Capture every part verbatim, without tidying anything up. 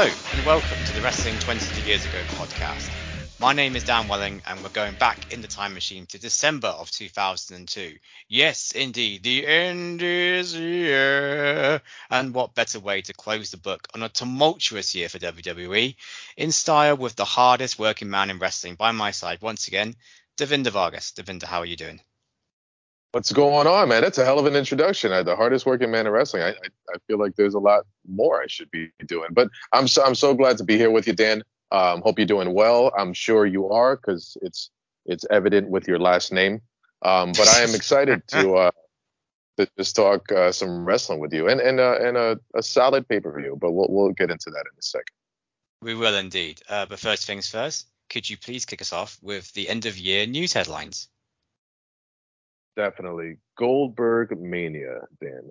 Hello and welcome to the Wrestling twenty-two Years Ago podcast. My name is Dan Welling and we're going back in the time machine to December of two thousand two. Yes, indeed, the end is here. And what better way to close the book on a tumultuous year for W W E in style with the hardest working man in wrestling by my side once again, Devinder Vargas. Devinder, how are you doing? What's going on, man? That's a hell of an introduction. I, the hardest working man in wrestling. I, I I feel like there's a lot more I should be doing, but I'm so, I'm so glad to be here with you, Dan. Um, hope you're doing well. I'm sure you are, because it's it's evident with your last name. Um, but I am excited to uh, to just talk uh, some wrestling with you, and and uh, and a, a solid pay per view. But we'll we'll get into that in a second. We will indeed. Uh, but first things first. Could you please kick us off with the end of year news headlines? Definitely. Goldberg Mania, Dan.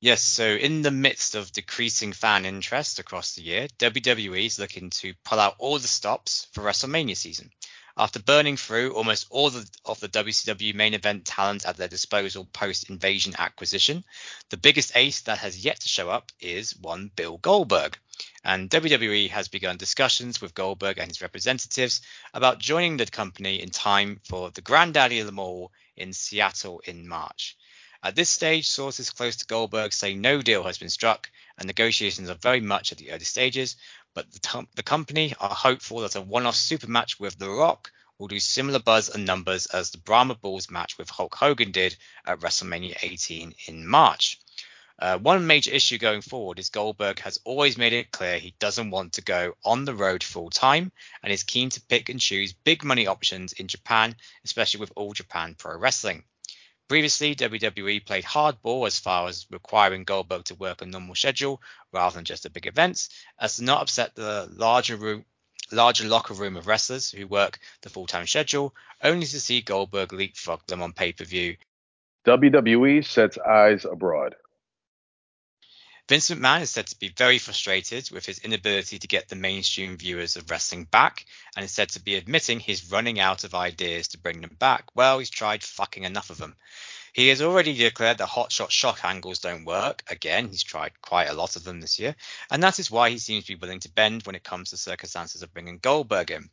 Yes, so in the midst of decreasing fan interest across the year, W W E is looking to pull out all the stops for WrestleMania season. After burning through almost all the, of the W C W main event talent at their disposal post-Invasion acquisition, the biggest ace that has yet to show up is one Bill Goldberg. And W W E has begun discussions with Goldberg and his representatives about joining the company in time for the granddaddy of them all in Seattle in March. At this stage, sources close to Goldberg say no deal has been struck and negotiations are very much at the early stages, but the, t- the company are hopeful that a one-off super match with The Rock will do similar buzz and numbers as the Brahma Bulls match with Hulk Hogan did at WrestleMania eighteen in March. Uh, one major issue going forward is Goldberg has always made it clear he doesn't want to go on the road full time and is keen to pick and choose big money options in Japan, especially with All Japan Pro Wrestling. Previously, W W E played hardball as far as requiring Goldberg to work a normal schedule rather than just the big events, as to not upset the larger room, larger locker room of wrestlers who work the full-time schedule, only to see Goldberg leapfrog them on pay-per-view. W W E sets eyes abroad. Vince McMahon is said to be very frustrated with his inability to get the mainstream viewers of wrestling back and is said to be admitting he's running out of ideas to bring them back. Well, he's tried fucking enough of them. He has already declared that hotshot shock angles don't work. Again, he's tried quite a lot of them this year, and that is why he seems to be willing to bend when it comes to circumstances of bringing Goldberg in.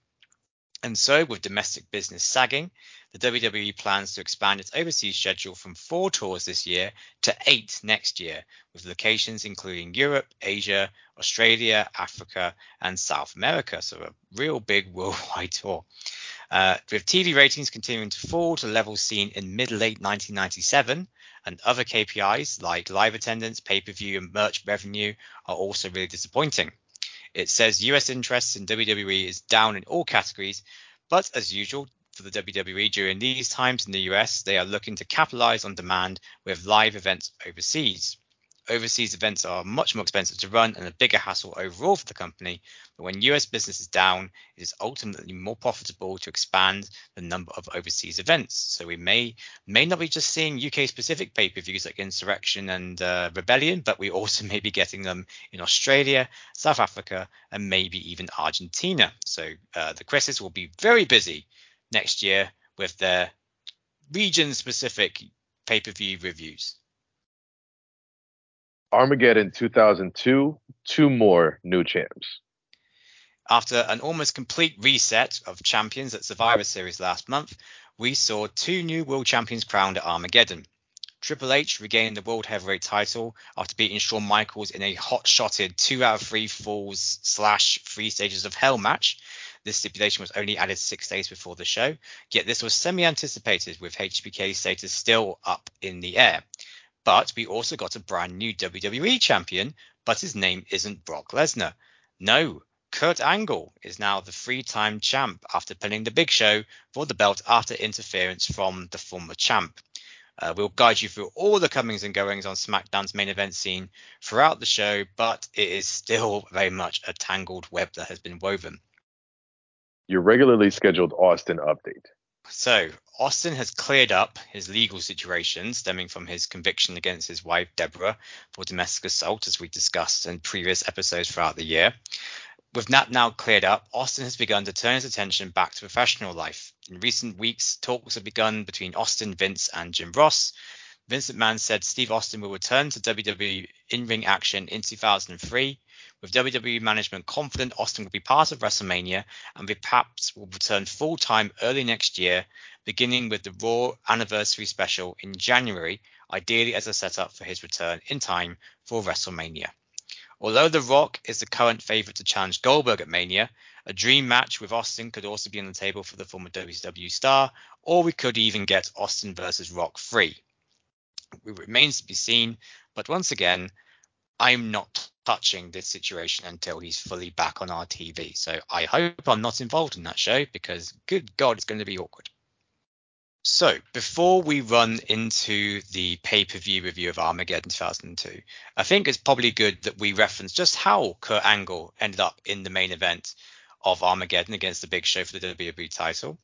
And so, with domestic business sagging, the W W E plans to expand its overseas schedule from four tours this year to eight next year, with locations including Europe, Asia, Australia, Africa, and South America. So a real big worldwide tour. Uh, with T V ratings continuing to fall to levels seen in mid-late nineteen ninety-seven, and other K P Is like live attendance, pay-per-view, and merch revenue are also really disappointing. It says U S interest in W W E is down in all categories, but as usual for the W W E during these times in the U S, they are looking to capitalize on demand with live events overseas. Overseas events are much more expensive to run and a bigger hassle overall for the company, but when U S business is down, it is ultimately more profitable to expand the number of overseas events. So we may may not be just seeing U K-specific pay-per-views like Insurrection and uh, Rebellion, but we also may be getting them in Australia, South Africa, and maybe even Argentina. So uh, the Chris's will be very busy next year with their region-specific pay-per-view reviews. Armageddon two thousand two, two more new champs. After an almost complete reset of champions at Survivor Series last month, we saw two new world champions crowned at Armageddon. Triple H regained the World Heavyweight title after beating Shawn Michaels in a hot-shotted two out of three falls slash three stages of hell match. This stipulation was only added six days before the show, yet this was semi-anticipated with H B K's status still up in the air. But we also got a brand new W W E champion, but his name isn't Brock Lesnar. No, Kurt Angle is now the three-time champ after pinning the Big Show for the belt after interference from the former champ. Uh, we'll guide you through all the comings and goings on SmackDown's main event scene throughout the show, but it is still very much a tangled web that has been woven. Your regularly scheduled Austin update. So, Austin has cleared up his legal situation stemming from his conviction against his wife, Deborah, for domestic assault, as we discussed in previous episodes throughout the year. With that now cleared up, Austin has begun to turn his attention back to professional life. In recent weeks, talks have begun between Austin, Vince, and Jim Ross. Vince McMahon said Steve Austin will return to W W E in-ring action in two thousand three, with W W E management confident Austin will be part of WrestleMania and perhaps will return full-time early next year, beginning with the Raw Anniversary Special in January, ideally as a setup for his return in time for WrestleMania. Although The Rock is the current favourite to challenge Goldberg at Mania, a dream match with Austin could also be on the table for the former W C W star, or we could even get Austin versus Rock three. It remains to be seen, but once again, I'm not touching this situation until he's fully back on our T V. So I hope I'm not involved in that show, because good God, it's going to be awkward. So before we run into the pay-per-view review of Armageddon two thousand two, I think it's probably good that we reference just how Kurt Angle ended up in the main event of Armageddon against the Big Show for the W W E title.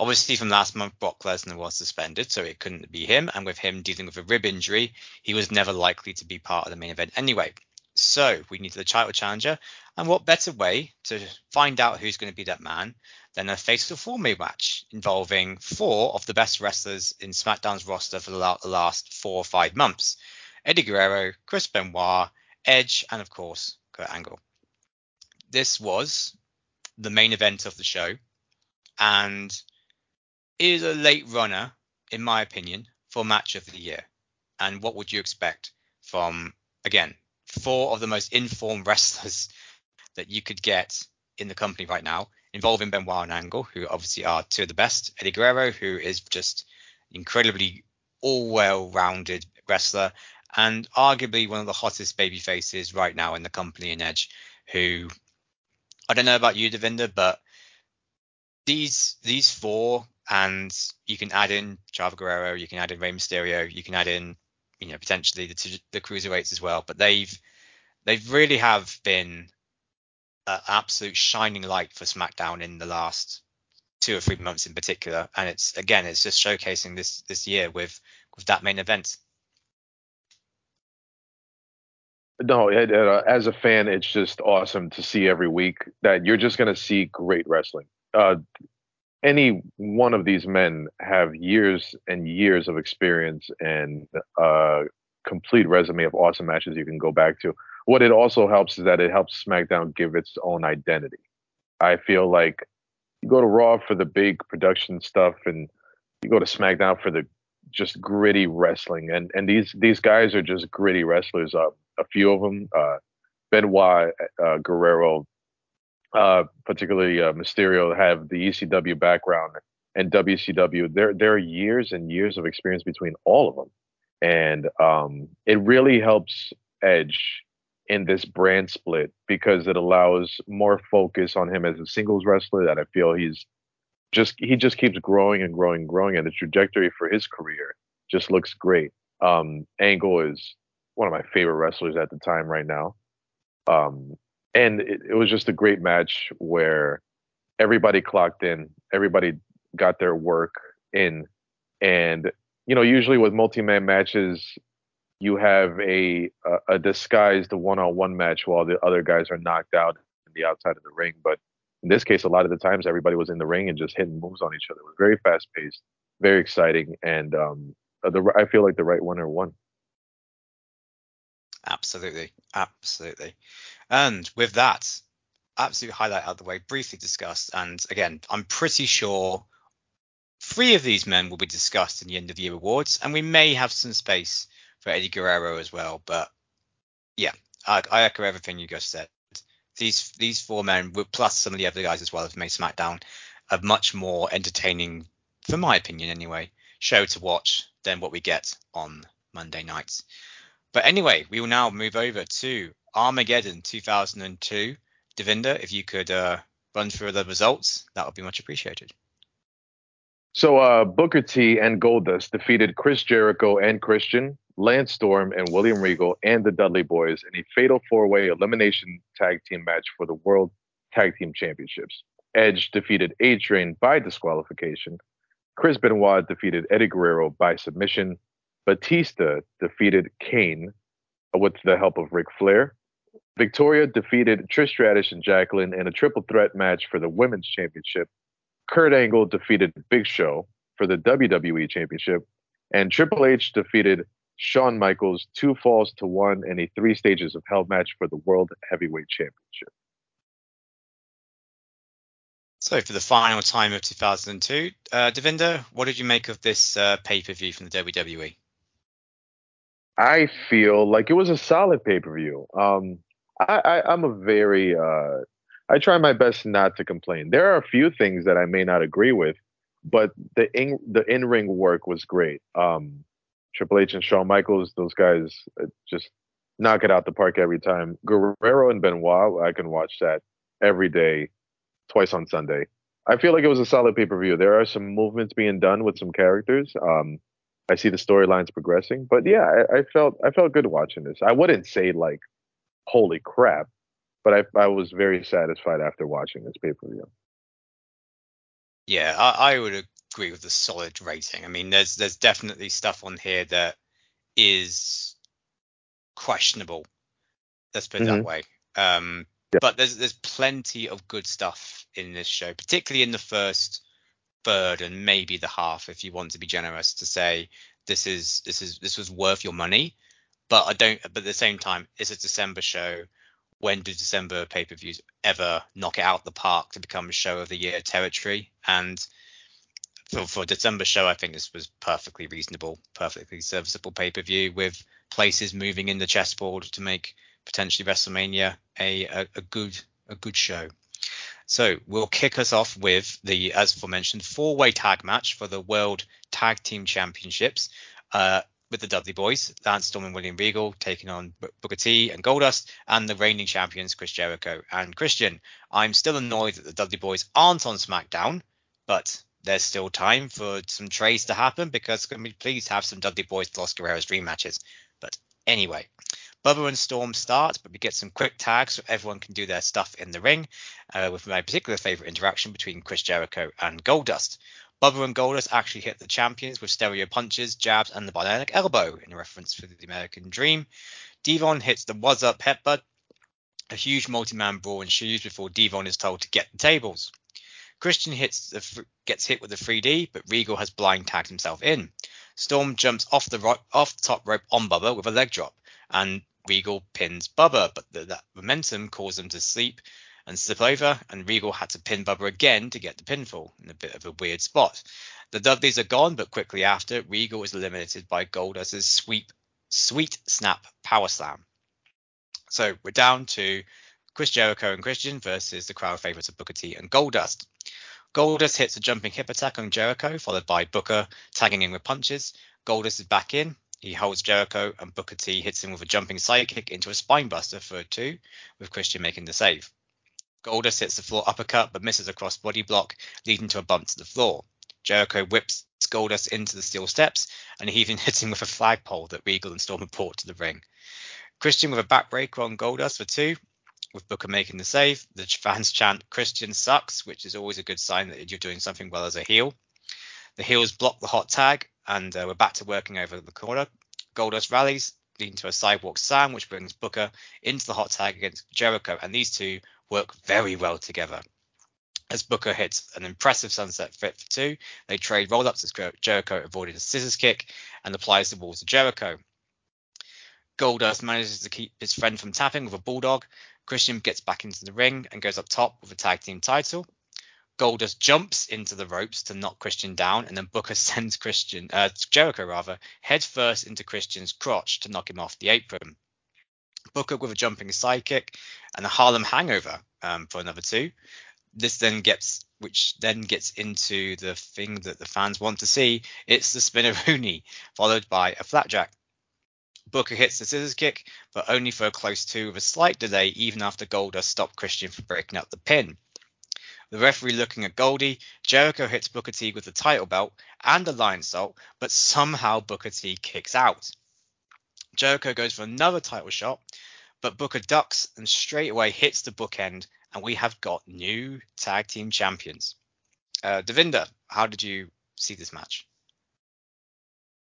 Obviously, from last month, Brock Lesnar was suspended, so it couldn't be him. And with him dealing with a rib injury, he was never likely to be part of the main event anyway. So we needed a title challenger. And what better way to find out who's going to be that man than a fatal four-way match involving four of the best wrestlers in SmackDown's roster for the last four or five months. Eddie Guerrero, Chris Benoit, Edge, and of course, Kurt Angle. This was the main event of the show, and is a late runner, in my opinion, for match of the year. And what would you expect from, again, four of the most informed wrestlers that you could get in the company right now, involving Benoit and Angle, who obviously are two of the best, Eddie Guerrero, who is just incredibly all well-rounded wrestler, and arguably one of the hottest baby faces right now in the company, in Edge, who... I don't know about you, Devinder, but these these four, and you can add in Chavo Guerrero, you can add in Rey Mysterio, you can add in, you know, potentially the two, the cruiserweights as well. But they've they've really have been an absolute shining light for SmackDown in the last two or three months in particular. And it's again, it's just showcasing this this year with with that main event. No, it, uh, as a fan, it's just awesome to see every week that you're just going to see great wrestling. Uh, any one of these men have years and years of experience and a uh, complete resume of awesome matches you can go back to. What it also helps is that it helps SmackDown give its own identity. I feel like you go to Raw for the big production stuff and you go to SmackDown for the just gritty wrestling. And, and these, these guys are just gritty wrestlers up. A few of them, uh, Benoit, uh, Guerrero, uh, particularly uh, Mysterio, have the E C W background and W C W. There, there are years and years of experience between all of them, and um, it really helps Edge in this brand split because it allows more focus on him as a singles wrestler. That I feel he's just he just keeps growing and growing and growing, and the trajectory for his career just looks great. Um, Angle is one of my favorite wrestlers at the time right now. Um, and it, it was just a great match where everybody clocked in, everybody got their work in. And, you know, usually with multi-man matches, you have a, a, a disguised one-on-one match while the other guys are knocked out on the outside of the ring. But in this case, a lot of the times everybody was in the ring and just hitting moves on each other. It was very fast-paced, very exciting. And um, the, I feel like the right winner won. Absolutely. Absolutely. And with that absolute highlight out of the way, briefly discussed. And again, I'm pretty sure three of these men will be discussed in the end of year awards. And we may have some space for Eddie Guerrero as well. But yeah, I, I echo everything you just said. These these four men, plus some of the other guys as well, have made SmackDown a much more entertaining, for my opinion anyway, show to watch than what we get on Monday nights. But anyway, we will now move over to Armageddon two thousand two. Devinder, if you could uh, run through the results, that would be much appreciated. So uh, Booker T and Goldust defeated Chris Jericho and Christian, Lance Storm and William Regal, and the Dudley Boys in a fatal four-way elimination tag team match for the World Tag Team Championships. Edge defeated A-Train by disqualification. Chris Benoit defeated Eddie Guerrero by submission. Batista defeated Kane with the help of Ric Flair. Victoria defeated Trish Stratus and Jacqueline in a triple threat match for the Women's Championship. Kurt Angle defeated Big Show for the W W E Championship. And Triple H defeated Shawn Michaels two falls to one in a three stages of hell match for the World Heavyweight Championship. So for the final time of two thousand two, uh, Devinder, what did you make of this uh, pay-per-view from the W W E? I feel like it was a solid pay-per-view. Um, I, I, I'm a very... Uh, I try my best not to complain. There are a few things that I may not agree with, but the in, the in-ring work was great. Um, Triple H and Shawn Michaels, those guys just knock it out the park every time. Guerrero and Benoit, I can watch that every day, twice on Sunday. I feel like it was a solid pay-per-view. There are some movements being done with some characters. Um, I see the storylines progressing, but yeah, I, I felt I felt good watching this. I wouldn't say like, holy crap, but I, I was very satisfied after watching this pay-per-view. Yeah, I, I would agree with the solid rating. I mean, there's there's definitely stuff on here that is questionable. Let's put it mm-hmm. that way. Um, yeah. But there's there's plenty of good stuff in this show, particularly in the first third and maybe the half, if you want to be generous, to say this is this is this was worth your money. But I don't. But at the same time, it's a December show. When do December pay-per-views ever knock it out the park to become show of the year territory? And for, for a December show, I think this was perfectly reasonable, perfectly serviceable pay-per-view with places moving in the chessboard to make potentially WrestleMania a, a, a good a good show. So we'll kick us off with the, as aforementioned, four-way tag match for the World Tag Team Championships. Uh, With the Dudley Boys, Lance Storm and William Regal taking on Booker T and Goldust, and the reigning champions Chris Jericho and Christian. I'm still annoyed that the Dudley Boys aren't on SmackDown, but there's still time for some trades to happen because can we please have some Dudley Boys Los Guerreros dream matches? But anyway, Bubba and Storm start, but we get some quick tags so everyone can do their stuff in the ring. Uh, with my particular favorite interaction between Chris Jericho and Goldust. Bubba and Goldust actually hit the champions with stereo punches, jabs, and the bionic elbow in reference to the American Dream. Devon hits the What's Up Pepper. A huge multi-man brawl ensues before Devon is told to get the tables. Christian hits the, gets hit with the three D, but Regal has blind tagged himself in. Storm jumps off the ro- off the top rope on Bubba with a leg drop, and Regal pins Bubba, but the, that momentum caused him to sleep. And slip over, and Regal had to pin Bubba again to get the pinfall in a bit of a weird spot. The Dudleys are gone, but quickly after, Regal is eliminated by Goldust's sweep, sweet snap power slam. So we're down to Chris Jericho and Christian versus the crowd favorites of Booker T and Goldust. Goldust hits a jumping hip attack on Jericho, followed by Booker tagging in with punches. Goldust is back in. He holds Jericho, and Booker T hits him with a jumping sidekick into a spinebuster for a two, with Christian making the save. Goldust hits the floor uppercut, but misses a cross-body block, leading to a bump to the floor. Jericho whips Goldust into the steel steps, and he even hits him with a flagpole that Regal and Storm brought to the ring. Christian with a backbreaker on Goldust for two, with Booker making the save. The fans chant, "Christian sucks," which is always a good sign that you're doing something well as a heel. The heels block the hot tag, and uh, we're back to working over the corner. Goldust rallies, leading to a sidewalk slam, which brings Booker into the hot tag against Jericho, and these two work very well together. As Booker hits an impressive sunset flip for two, they trade roll-ups as Jericho avoided a scissors kick and applies the wall to Jericho. Goldust manages to keep his friend from tapping with a bulldog. Christian gets back into the ring and goes up top with a tag team title. Goldust jumps into the ropes to knock Christian down, and then Booker sends Christian, uh, Jericho rather, head first into Christian's crotch to knock him off the apron. Booker with a jumping sidekick and a Harlem hangover um, for another two. This then gets, which then gets into the thing that the fans want to see. It's the Spinneroonie, followed by a flapjack. Booker hits the scissors kick, but only for a close two with a slight delay, even after Goldust stopped Christian from breaking up the pin. The referee looking at Goldie, Jericho hits Booker T with the title belt and a lion salt, but somehow Booker T kicks out. Jericho goes for another title shot, but Booker ducks and straight away hits the bookend, and we have got new tag team champions. Uh, Devinder, how did you see this match?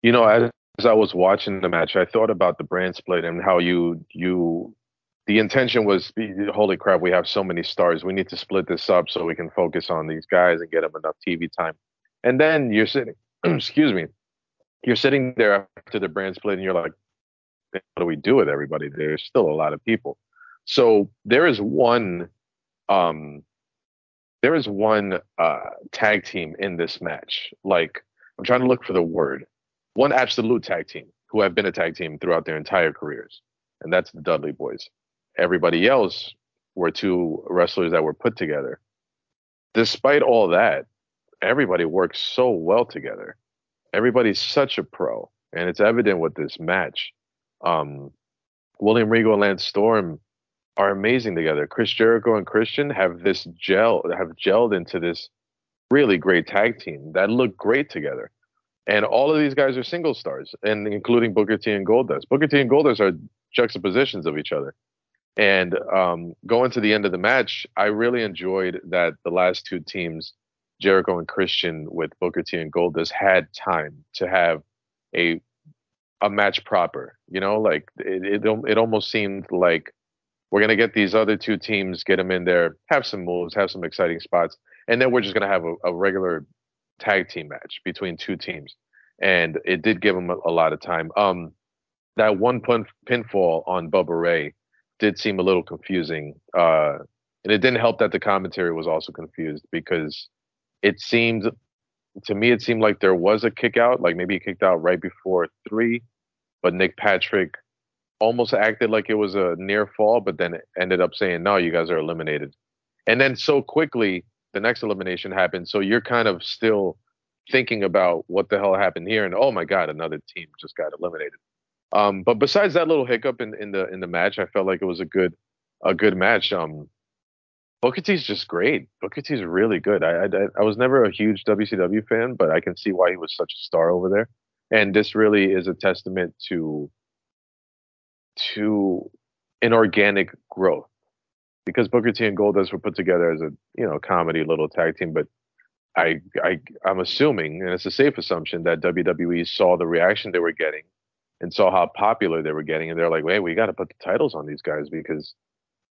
You know, as, as I was watching the match, I thought about the brand split and how you you the intention was, holy crap, we have so many stars. We need to split this up so we can focus on these guys and get them enough T V time. And then you're sitting, excuse me, you're sitting there after the brand split and you're like, what do we do with everybody? There's still a lot of people. So there is one, um, there is one uh, tag team in this match. Like, I'm trying to look for the word. One absolute tag team who have been a tag team throughout their entire careers, and that's the Dudley Boys. Everybody else were two wrestlers that were put together. Despite all that, everybody works so well together. Everybody's such a pro, and it's evident with this match. Um, William Regal and Lance Storm are amazing together. Chris Jericho and Christian have this gel, have gelled into this really great tag team that look great together. And all of these guys are single stars, and including Booker T and Goldust. Booker T and Goldust are juxtapositions of each other. And um, going to the end of the match, I really enjoyed that the last two teams, Jericho and Christian with Booker T and Goldust, had time to have a a match proper. You know, like it it, it almost seemed like we're going to get these other two teams, get them in there, have some moves, have some exciting spots, and then we're just going to have a, a regular tag team match between two teams. And it did give them a, a lot of time. Um, that one pin, pinfall on Bubba Ray did seem a little confusing. Uh, and it didn't help that the commentary was also confused, because it seemed, to me, it seemed like there was a kick out, like maybe he kicked out right before three, but Nick Patrick almost acted like it was a near fall, but then ended up saying, no, you guys are eliminated. And then so quickly, the next elimination happened. So you're kind of still thinking about what the hell happened here. And, oh, my God, another team just got eliminated. Um, but besides that little hiccup in, in the in the match, I felt like it was a good a good match. Um, Booker T's just great. Booker T's really good. I, I I was never a huge W C W fan, but I can see why he was such a star over there. And this really is a testament to to an organic growth, because Booker T and Goldust were put together as a you know comedy little tag team. But I I I'm assuming, and it's a safe assumption, that W W E saw the reaction they were getting and saw how popular they were getting, and they're like, "Wait, we got to put the titles on these guys because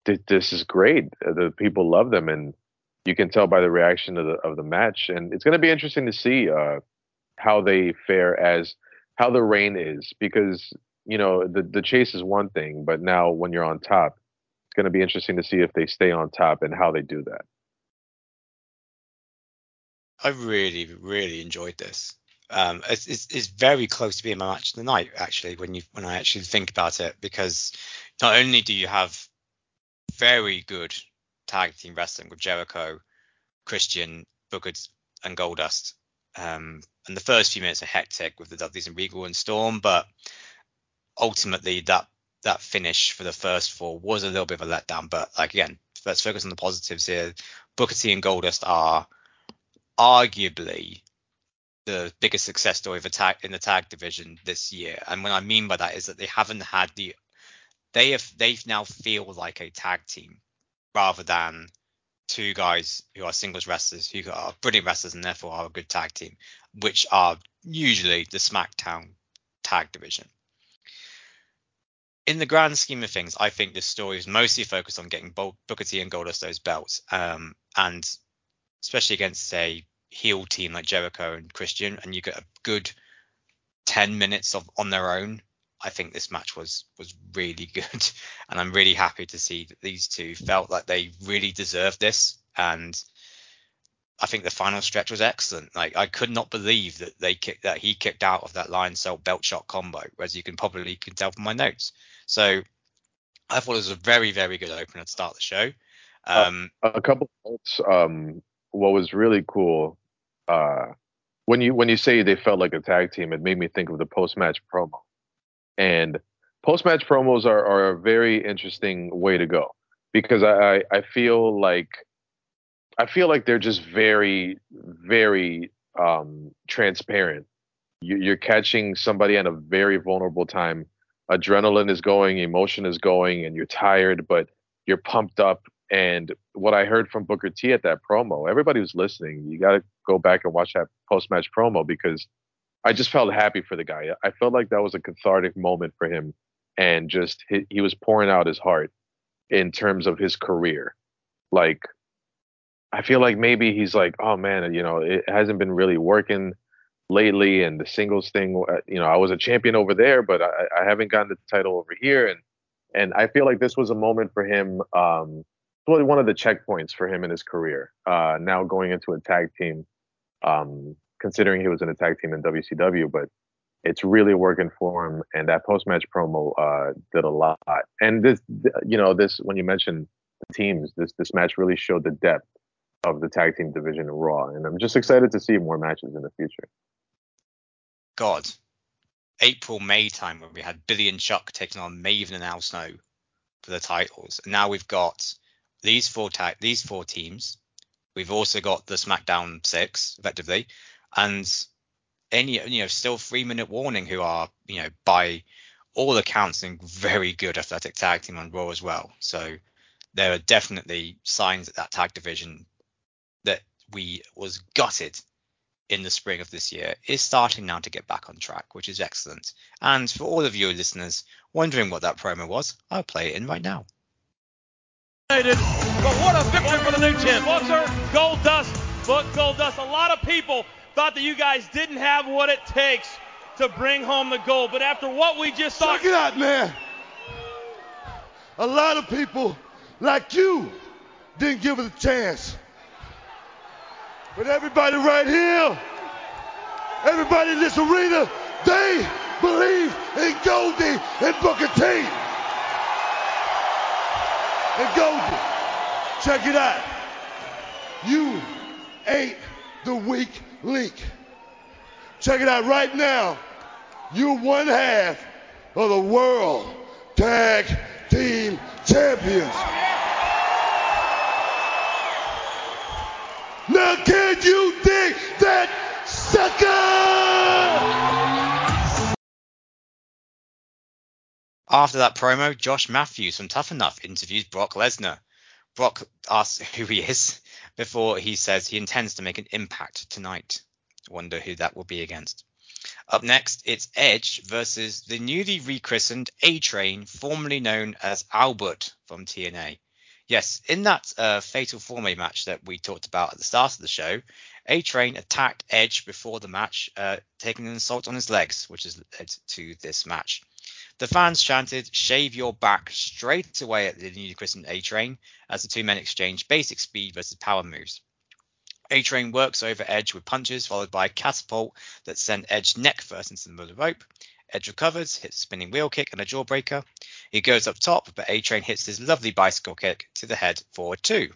th- this is great. The people love them," and you can tell by the reaction of the of the match. And it's going to be interesting to see uh, how they fare as how the reign is, because you know the the chase is one thing, but now when you're on top, it's going to be interesting to see if they stay on top and how they do that. I really, really enjoyed this. Um, it's, it's, it's very close to being my match of the night, actually, when you when I actually think about it, because not only do you have very good tag team wrestling with Jericho, Christian, Booker, and Goldust, um, and the first few minutes are hectic with the Dudleys and Regal and Storm, but ultimately that that finish for the first four was a little bit of a letdown. But like again, let's focus on the positives here. Booker T and Goldust are arguably the biggest success story of a tag in the tag division this year, and what I mean by that is that they haven't had the they have they've now feel like a tag team rather than two guys who are singles wrestlers who are brilliant wrestlers and therefore are a good tag team, which are usually the SmackDown tag division. In the grand scheme of things, I think this story is mostly focused on getting Booker T and Goldust those belts, um, and especially against say. heel team like Jericho and Christian, and you get a good ten minutes of on their own. I think this match was was really good, and I'm really happy to see that these two felt like they really deserved this. And I think the final stretch was excellent. Like I could not believe that they kicked that he kicked out of that lion cell belt shot combo, as you can probably can tell from my notes. So I thought it was a very very good opener to start the show. Um, uh, a couple of notes. Um, what was really cool. Uh, when you when you say they felt like a tag team, it made me think of the post-match promo. And post-match promos are, are a very interesting way to go, because I, I feel like I feel like they're just very, very um, transparent. You, you're catching somebody at a very vulnerable time. Adrenaline is going, emotion is going, and you're tired, but you're pumped up. And what I heard from Booker T at that promo, everybody who's listening, you got to go back and watch that post-match promo, because I just felt happy for the guy. I felt like that was a cathartic moment for him, and just he, he was pouring out his heart in terms of his career. Like, I feel like maybe he's like, oh, man, you know, it hasn't been really working. lately, and the singles thing, you know, I was a champion over there, but I, I haven't gotten the title over here. And and I feel like this was a moment for him, um, one of the checkpoints for him in his career. Uh, now going into a tag team, um, considering he was in a tag team in W C W, but it's really working for him. And that post-match promo uh, did a lot. And this, you know, this, when you mentioned the teams, this this match really showed the depth of the tag team division in Raw. And I'm just excited to see more matches in the future. God, April, May time when we had Billy and Chuck taking on Maven and Al Snow for the titles. And now we've got these four ta- these four teams. We've also got the SmackDown six, effectively. And any, you know, still Three Minute Warning, who are, you know, by all accounts, a very good athletic tag team on Raw as well. So there are definitely signs that that tag division that we was gutted in the spring of this year is starting now to get back on track, which is excellent. And for all of you listeners wondering what that promo was, I'll play it in right now. But what a victory for the new champ, Booker, Goldust, Book Goldust. A lot of people thought that you guys didn't have what it takes to bring home the gold, but after what we just saw, check it out, man. A lot of people like you didn't give it a chance. But everybody right here, everybody in this arena, they believe in Goldie and Booker T. And Goldie, check it out. You ain't the weak link. Check it out right now. You're one half of the World Tag Team Champions. Now can you dig that, sucker? After that promo, Josh Matthews from Tough Enough interviews Brock Lesnar. Brock asks who he is before he says he intends to make an impact tonight. Wonder who that will be against. Up next, it's Edge versus the newly rechristened A-Train, formerly known as Albert from T N A. Yes, in that uh, Fatal four-way match that we talked about at the start of the show, A-Train attacked Edge before the match, uh, taking an assault on his legs, which has led to this match. The fans chanted, "Shave your back," straight away at the newly christened A-Train as the two men exchange basic speed versus power moves. A-Train works over Edge with punches, followed by a catapult that sent Edge neck first into the middle of the rope. Edge recovers, hits a spinning wheel kick and a jawbreaker. He goes up top, but A-Train hits his lovely bicycle kick to the head for two.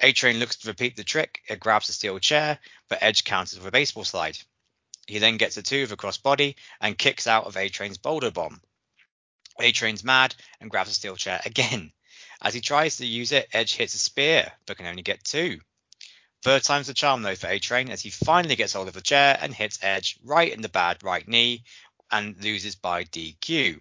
A-Train looks to repeat the trick. It grabs a steel chair, but Edge counters with a baseball slide. He then gets a two with a crossbody and kicks out of A-Train's boulder bomb. A-Train's mad and grabs a steel chair again. As he tries to use it, Edge hits a spear, but can only get two. Third time's the charm, though, for A-Train, as he finally gets hold of the chair and hits Edge right in the bad right knee, and loses by D Q.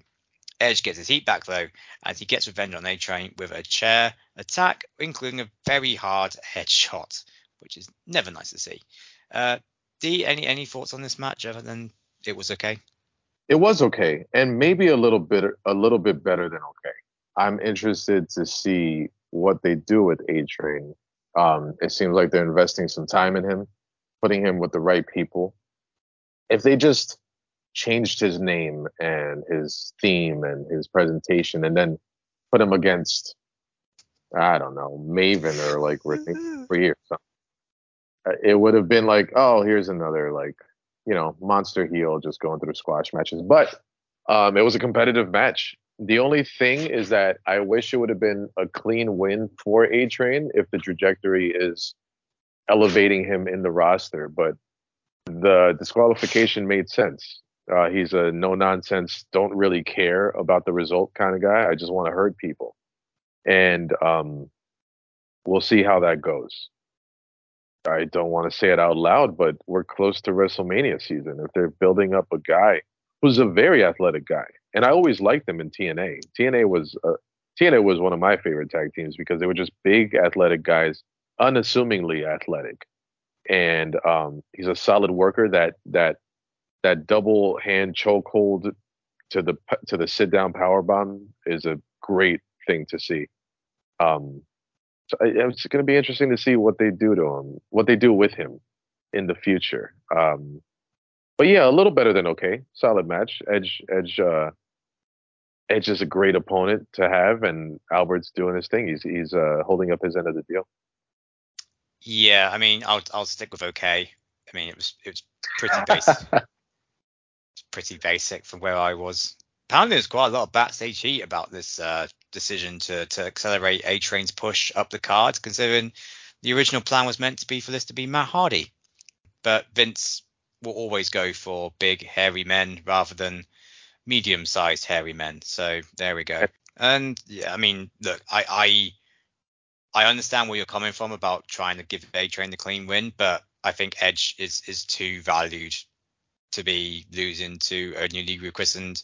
Edge gets his heat back, though, as he gets revenge on A-Train with a chair attack, including a very hard headshot, which is never nice to see. Uh, D, any any thoughts on this match other than it was okay? It was okay, and maybe a little bit a little bit better than okay. I'm interested to see what they do with A-Train. Um, it seems like they're investing some time in him, putting him with the right people. If they just changed his name and his theme and his presentation, and then put him against, I don't know, Maven or like Rick Flair or something. It would have been like, oh, here's another like, you know, monster heel just going through squash matches. But um, it was a competitive match. The only thing is that I wish it would have been a clean win for A-Train if the trajectory is elevating him in the roster. But the disqualification made sense. Uh, he's a no-nonsense, don't really care about the result kind of guy. I just want to hurt people. And um, we'll see how that goes. I don't want to say it out loud, but we're close to WrestleMania season. If they're building up a guy who's a very athletic guy, and I always liked them in T N A. T N A was uh, T N A was one of my favorite tag teams because they were just big, athletic guys, unassumingly athletic. And um, he's a solid worker. That that. That double hand chokehold to the to the sit down powerbomb is a great thing to see. Um, so I, it's going to be interesting to see what they do to him, what they do with him in the future. Um, But yeah, a little better than okay. Solid match. Edge, Edge, uh, Edge is a great opponent to have, and Albert's doing his thing. He's he's uh, holding up his end of the deal. Yeah, I mean, I'll I'll stick with okay. I mean, it was it was pretty basic, pretty basic from where I was. Apparently, there's quite a lot of backstage heat about this uh, decision to to accelerate A-Train's push up the card, considering the original plan was meant to be for this to be Matt Hardy, but Vince will always go for big hairy men rather than medium-sized hairy men. So there we go. And yeah, I mean, look, I I I understand where you're coming from about trying to give A-Train the clean win, but I think Edge is is too valued to be losing to a newly rechristened,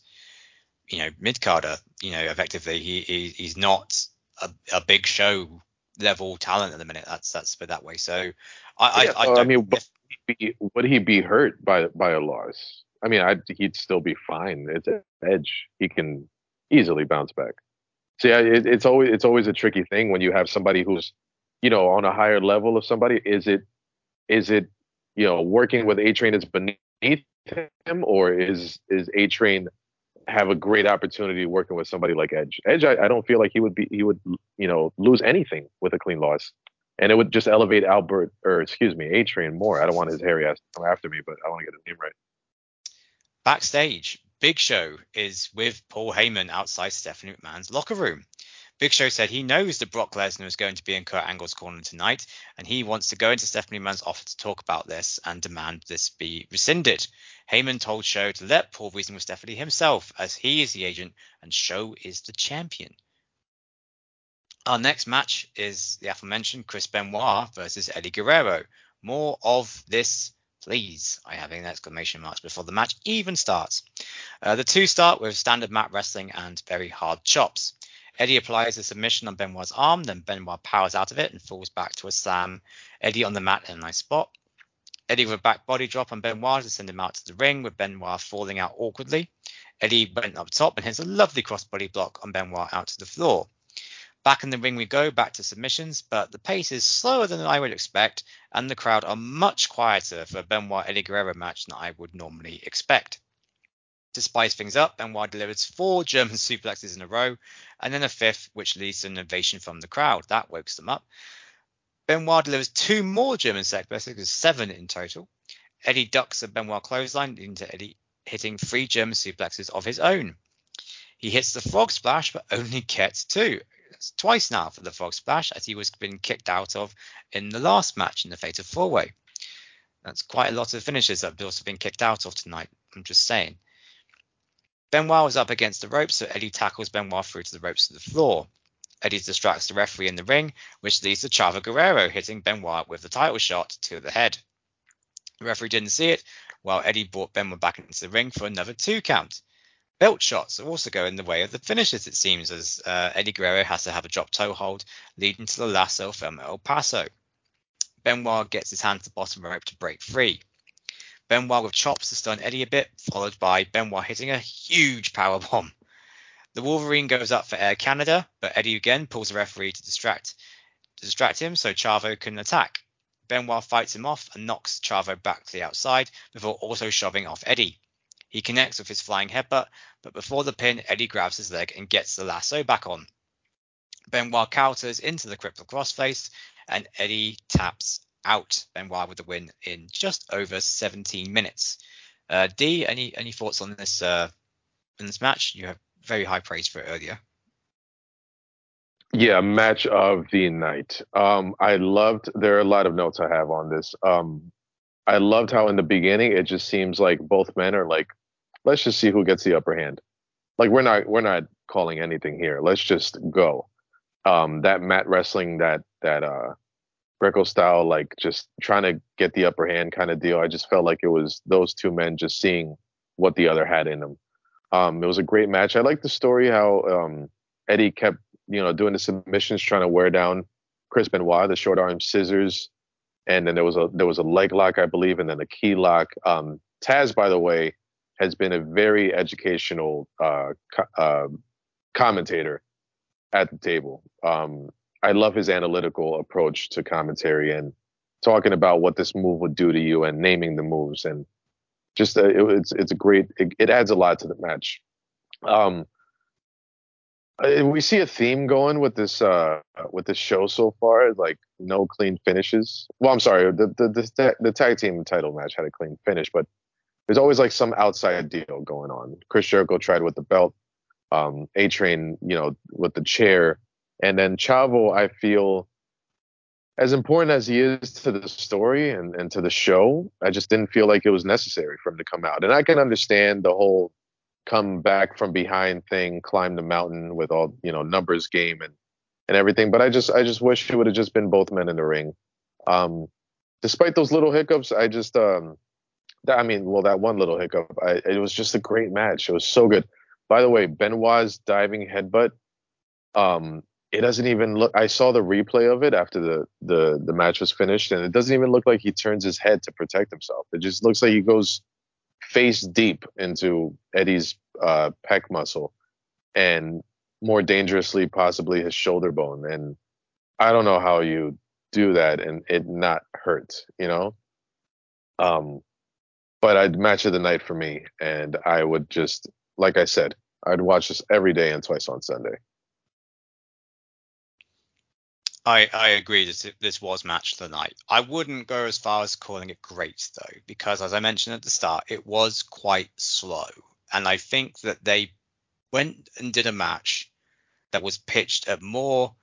you know, mid-carder. You know, effectively, he, he he's not a, a Big Show level talent at the minute. That's that's put that way. So I yeah, I, I, don't I mean, if, would, he be, would he be hurt by by a loss? I mean, I'd, he'd still be fine. It's Edge. He can easily bounce back. See, I, it, it's always it's always a tricky thing when you have somebody who's, you know, on a higher level of somebody. Is it is it you know working with A-Train is beneath him, or is is A-Train have a great opportunity working with somebody like Edge? Edge, I, I don't feel like he would be, he would, you know, lose anything with a clean loss, and it would just elevate Albert, or excuse me, A-Train more. I don't want his hairy ass to come after me, but I want to get his name right. Backstage, Big Show is with Paul Heyman outside Stephanie McMahon's locker room. Big Show said he knows that Brock Lesnar is going to be in Kurt Angle's corner tonight, and he wants to go into Stephanie McMahon's office to talk about this and demand this be rescinded. Heyman told Show to let Paul reason with Stephanie himself, as he is the agent and Show is the champion. Our next match is the aforementioned Chris Benoit versus Eddie Guerrero. More of this, please. I have exclamation marks before the match even starts. Uh, the two start with standard mat wrestling and very hard chops. Eddie applies a submission on Benoit's arm, then Benoit powers out of it and falls back to a slam. Eddie on the mat in a nice spot. Eddie with a back body drop on Benoit to send him out to the ring, with Benoit falling out awkwardly. Eddie went up top and hits a lovely crossbody block on Benoit out to the floor. Back in the ring we go, back to submissions, but the pace is slower than I would expect, and the crowd are much quieter for a Benoit-Eddie Guerrero match than I would normally expect. To spice things up, Benoit delivers four German suplexes in a row, and then a fifth, which leads to an ovation from the crowd. That wakes them up. Benoit delivers two more German suplexes, seven in total. Eddie ducks a Benoit clothesline, leading to Eddie hitting three German suplexes of his own. He hits the frog splash, but only gets two. It's twice now for the frog splash, as he was being kicked out of in the last match in the Fatal Four-Way. That's quite a lot of finishes that have also been kicked out of tonight, I'm just saying. Benoit was up against the ropes, so Eddie tackles Benoit through to the ropes to the floor. Eddie distracts the referee in the ring, which leads to Chavo Guerrero hitting Benoit with the title shot to the head. The referee didn't see it, while Eddie brought Benoit back into the ring for another two count. Belt shots also go in the way of the finishes, it seems, as uh, Eddie Guerrero has to have a drop toe hold, leading to the lasso from El Paso. Benoit gets his hand to the bottom rope to break free. Benoit with chops to stun Eddie a bit, followed by Benoit hitting a huge powerbomb. The Wolverine goes up for Air Canada, but Eddie again pulls the referee to distract to distract him so Chavo can attack. Benoit fights him off and knocks Chavo back to the outside before also shoving off Eddie. He connects with his flying headbutt, but before the pin, Eddie grabs his leg and gets the lasso back on. Benoit counters into the cripple crossface, and Eddie taps out. Benoit with the win in just over seventeen minutes. Uh, D, any any thoughts on this uh, in this match? You have very high praise for it earlier. Yeah, match of the night. Um, I loved. There are a lot of notes I have on this. Um, I loved how in the beginning it just seems like both men are like, let's just see who gets the upper hand. Like we're not we're not calling anything here. Let's just go. Um, that mat wrestling, that that uh. Greco style, like just trying to get the upper hand kind of deal. I just felt like it was those two men just seeing what the other had in them. Um, it was a great match. I like the story how um, Eddie kept, you know, doing the submissions, trying to wear down Chris Benoit, the short arm scissors, and then there was a there was a leg lock, I believe, and then a key lock. Um, Taz, by the way, has been a very educational uh, co- uh, commentator at the table. Um, I love his analytical approach to commentary and talking about what this move would do to you and naming the moves and just a, it, it's it's a great. It, it adds a lot to the match. Um, we see a theme going with this uh, with this show so far. Like no clean finishes. Well, I'm sorry. The the the, the tag team title match had a clean finish, but there's always like some outside deal going on. Chris Jericho tried with the belt. Um, A-Train, you know, with the chair. And then Chavo, I feel, as important as he is to the story and, and to the show, I just didn't feel like it was necessary for him to come out. And I can understand the whole come back from behind thing, climb the mountain with all, you know, numbers game and, and everything. But I just I just wish it would have just been both men in the ring. Um, despite those little hiccups, I just, um, I mean, well, that one little hiccup, I, it was just a great match. It was so good. By the way, Benoit's diving headbutt, um, it doesn't even look... I saw the replay of it after the, the, the match was finished, and it doesn't even look like he turns his head to protect himself. It just looks like he goes face deep into Eddie's uh, pec muscle and more dangerously, possibly his shoulder bone. And I don't know how you do that and it not hurt, you know? Um, but I'd match of the night for me, and I would just... Like I said, I'd watch this every day and twice on Sunday. I I agree that this was match of the night. I wouldn't go as far as calling it great, though, because as I mentioned at the start, it was quite slow. And I think that they went and did a match that was pitched at more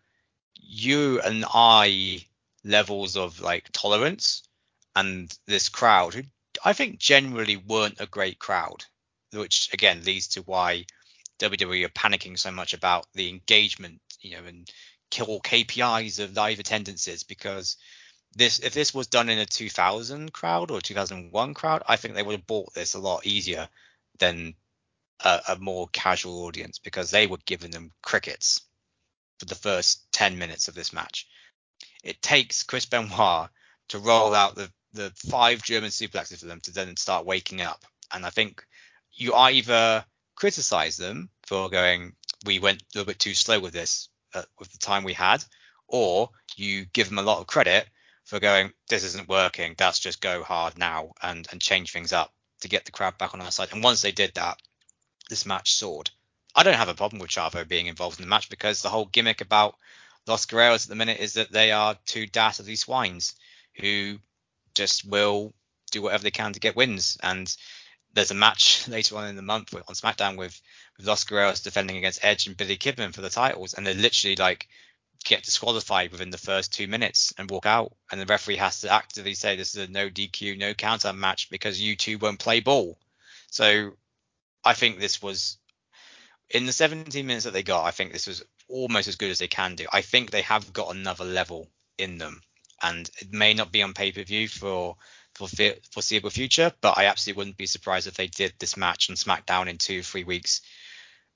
you and I levels of like tolerance. And this crowd, who I think generally weren't a great crowd, which again leads to why W W E are panicking so much about the engagement, you know, and kill K P Is of live attendances, because this, if this was done in a two thousand crowd or two thousand one crowd, I think they would have bought this a lot easier than a, a more casual audience, because they were giving them crickets for the first ten minutes of this match. It takes Chris Benoit to roll out the, the five German suplexes for them to then start waking up. And I think you either criticize them for going, we went a little bit too slow with this, uh, with the time we had, or you give them a lot of credit for going, this isn't working. Let's just go hard now and, and change things up to get the crowd back on our side. And once they did that, this match soared. I don't have a problem with Chavo being involved in the match, because the whole gimmick about Los Guerreros at the minute is that they are two dastardly swines who just will do whatever they can to get wins. And there's a match later on in the month with, on SmackDown with, with Los Guerreros defending against Edge and Billy Kidman for the titles, and they literally like get disqualified within the first two minutes and walk out, and the referee has to actively say this is a no D Q, no counter match because you two won't play ball. So I think this was, in the seventeen minutes that they got, I think this was almost as good as they can do. I think they have got another level in them, and it may not be on pay-per-view for for foreseeable future, but I absolutely wouldn't be surprised if they did this match on SmackDown in two, three weeks,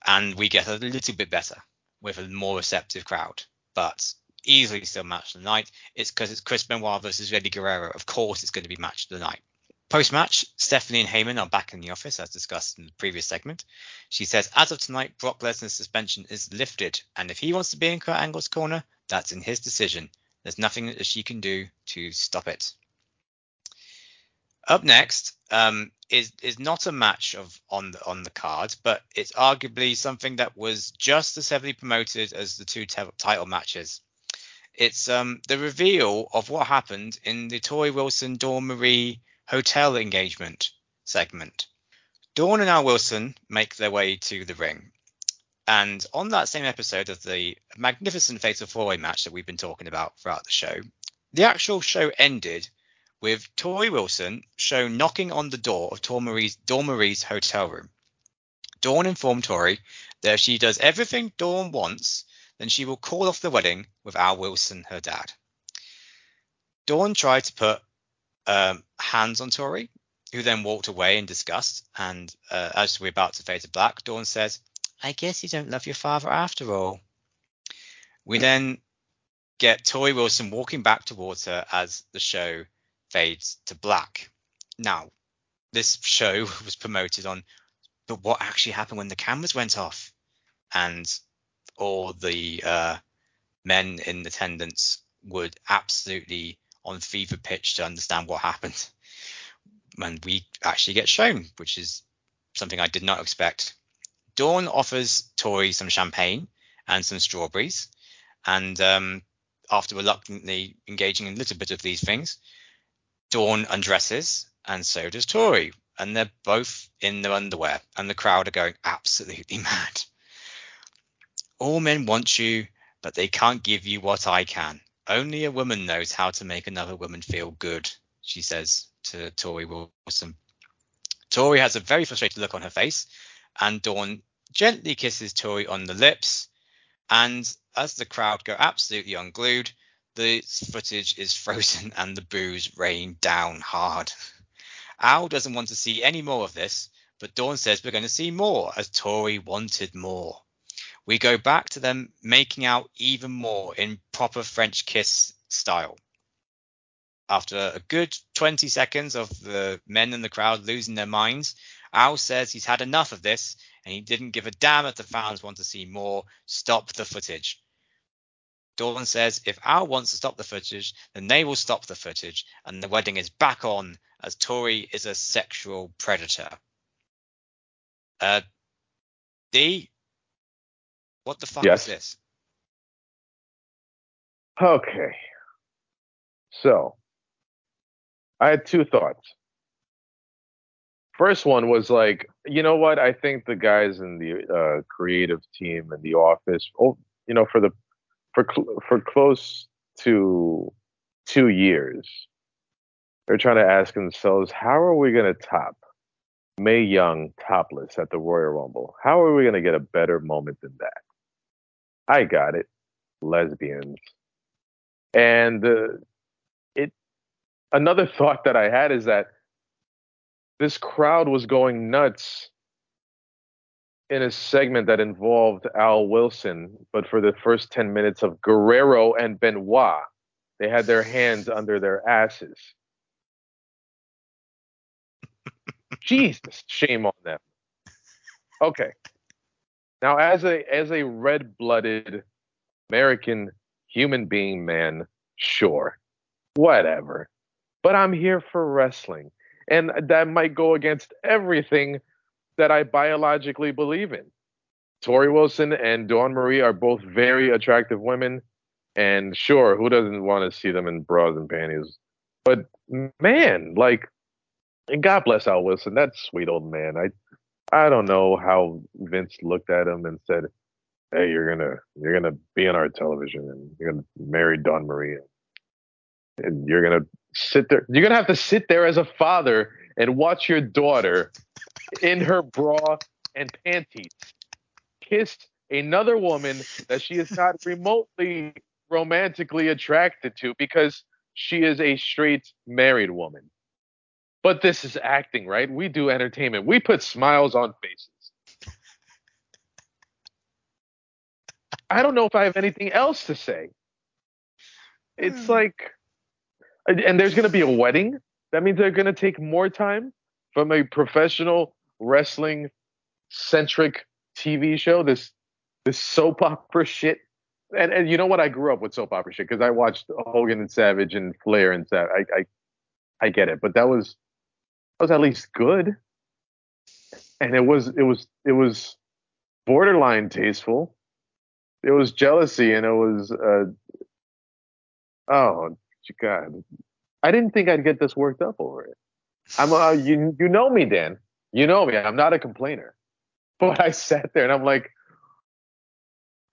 and we get a little bit better with a more receptive crowd. But easily still match of the night. It's because it's Chris Benoit versus Eddie Guerrero. Of course, it's going to be match of the night. Post-match, Stephanie and Heyman are back in the office, as discussed in the previous segment. She says, as of tonight, Brock Lesnar's suspension is lifted, and if he wants to be in Kurt Angle's corner, that's in his decision. There's nothing that she can do to stop it. Up next um, is is not a match of on the on the card, but it's arguably something that was just as heavily promoted as the two te- title matches. It's um, the reveal of what happened in the Torrie Wilson Dawn Marie hotel engagement segment. Dawn and Al Wilson make their way to the ring, and on that same episode of the magnificent Fatal Four-Way match that we've been talking about throughout the show, the actual show ended with Torrie Wilson shown knocking on the door of Dawn Marie's, Dawn Marie's hotel room. Dawn informed Torrie that if she does everything Dawn wants, then she will call off the wedding with Al Wilson, her dad. Dawn tried to put um, hands on Torrie, who then walked away in disgust. And uh, as we're about to fade to black, Dawn says, I guess you don't love your father after all. We then get Torrie Wilson walking back towards her as the show fades to black. Now, this show was promoted on, but what actually happened when the cameras went off and all the uh, men in attendance would absolutely on fever pitch to understand what happened. and we actually get shown, which is something I did not expect. Dawn offers Torrie some champagne and some strawberries, and um, after reluctantly engaging in a little bit of these things, Dawn undresses, and so does Torrie, and they're both in their underwear, and the crowd are going absolutely mad. All men want you, but they can't give you what I can. Only a woman knows how to make another woman feel good, she says to Torrie Wilson. Torrie has a very frustrated look on her face, and Dawn gently kisses Torrie on the lips. And as the crowd go absolutely unglued, the footage is frozen and the boos rain down hard. Al doesn't want to see any more of this, but Dawn says we're going to see more, as Torrie wanted more. We go back to them making out even more in proper French kiss style. After a good twenty seconds of the men in the crowd losing their minds, Al says he's had enough of this and he didn't give a damn if the fans want to see more. Stop the footage. Dawn says if Al wants to stop the footage, then they will stop the footage, and the wedding is back on, as Torrie is a sexual predator. Uh, D, what the fuck yes. is this? Okay. So, I had two thoughts. First one was like, you know what? I think the guys in the uh, creative team and the office, oh, you know, for the for cl- for close to two years, they're trying to ask themselves, how are we going to top Mae Young topless at the Royal Rumble? How are we going to get a better moment than that? I got it, lesbians. And uh, it another thought that I had is that this crowd was going nuts in a segment that involved Al Wilson, but for the first ten minutes of Guerrero and Benoit, they had their hands under their asses. Jesus, shame on them. Okay. Now, as a as a red-blooded American human being, man, sure, whatever. But I'm here for wrestling. And that might go against everything that I biologically believe in. Torrie Wilson and Dawn Marie are both very attractive women. And sure, who doesn't want to see them in bras and panties? But man, like, and God bless Al Wilson, that sweet old man. I I don't know how Vince looked at him and said, hey, you're gonna you're gonna be on our television and you're gonna marry Dawn Marie. And you're gonna sit there. You're gonna have to sit there as a father and watch your daughter in her bra and panties kiss another woman that she is not remotely romantically attracted to because she is a straight married woman. But this is acting, right? We do entertainment. We put smiles on faces. I don't know if I have anything else to say. It's like, and there's going to be a wedding. That means they're going to take more time from a professional wrestling-centric T V show, this this soap opera shit. And and you know what? I grew up with soap opera shit because I watched Hogan and Savage and Flair and Savage. I, I I get it, but that was that was at least good, and it was it was it was borderline tasteful. It was jealousy, and it was uh, oh God, I didn't think I'd get this worked up over it. I'm uh, you you know me, Dan, you know me. I'm not a complainer, but I sat there and I'm like,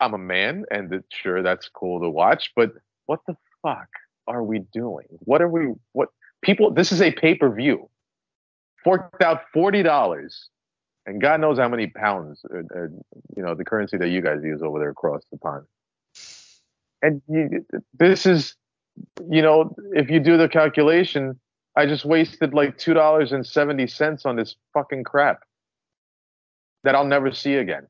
I'm a man, and sure, that's cool to watch, but what the fuck are we doing? What are we what? People, this is a pay-per-view. Forked out forty dollars, and God knows how many pounds, uh, uh, you know, the currency that you guys use over there across the pond. And you, this is, you know, if you do the calculation, I just wasted like two dollars and seventy cents on this fucking crap that I'll never see again.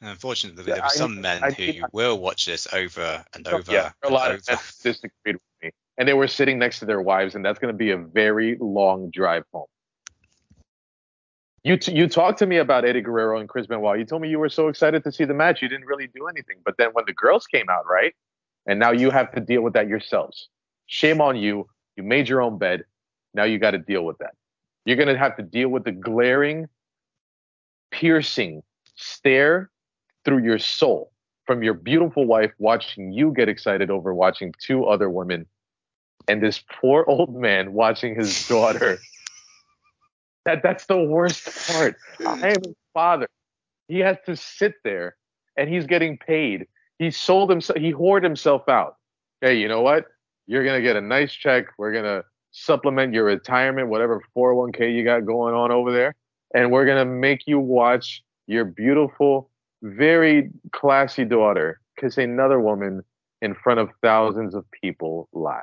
And unfortunately, there are some I, men I, who I, will watch this over and over. Yeah, a lot of men disagreed with me. And they were sitting next to their wives, and that's going to be a very long drive home. You t- you talked to me about Eddie Guerrero and Chris Benoit. You told me you were so excited to see the match. You didn't really do anything. But then when the girls came out, right? And now you have to deal with that yourselves. Shame on you. You made your own bed. Now you got to deal with that. You're going to have to deal with the glaring, piercing stare through your soul from your beautiful wife watching you get excited over watching two other women and this poor old man watching his daughter. that That's the worst part. I am his father. He has to sit there, and he's getting paid. He sold himself. He whored himself out. Hey, you know what? You're going to get a nice check. We're going to supplement your retirement, whatever four oh one k you got going on over there. And we're going to make you watch your beautiful, very classy daughter kiss another woman in front of thousands of people live.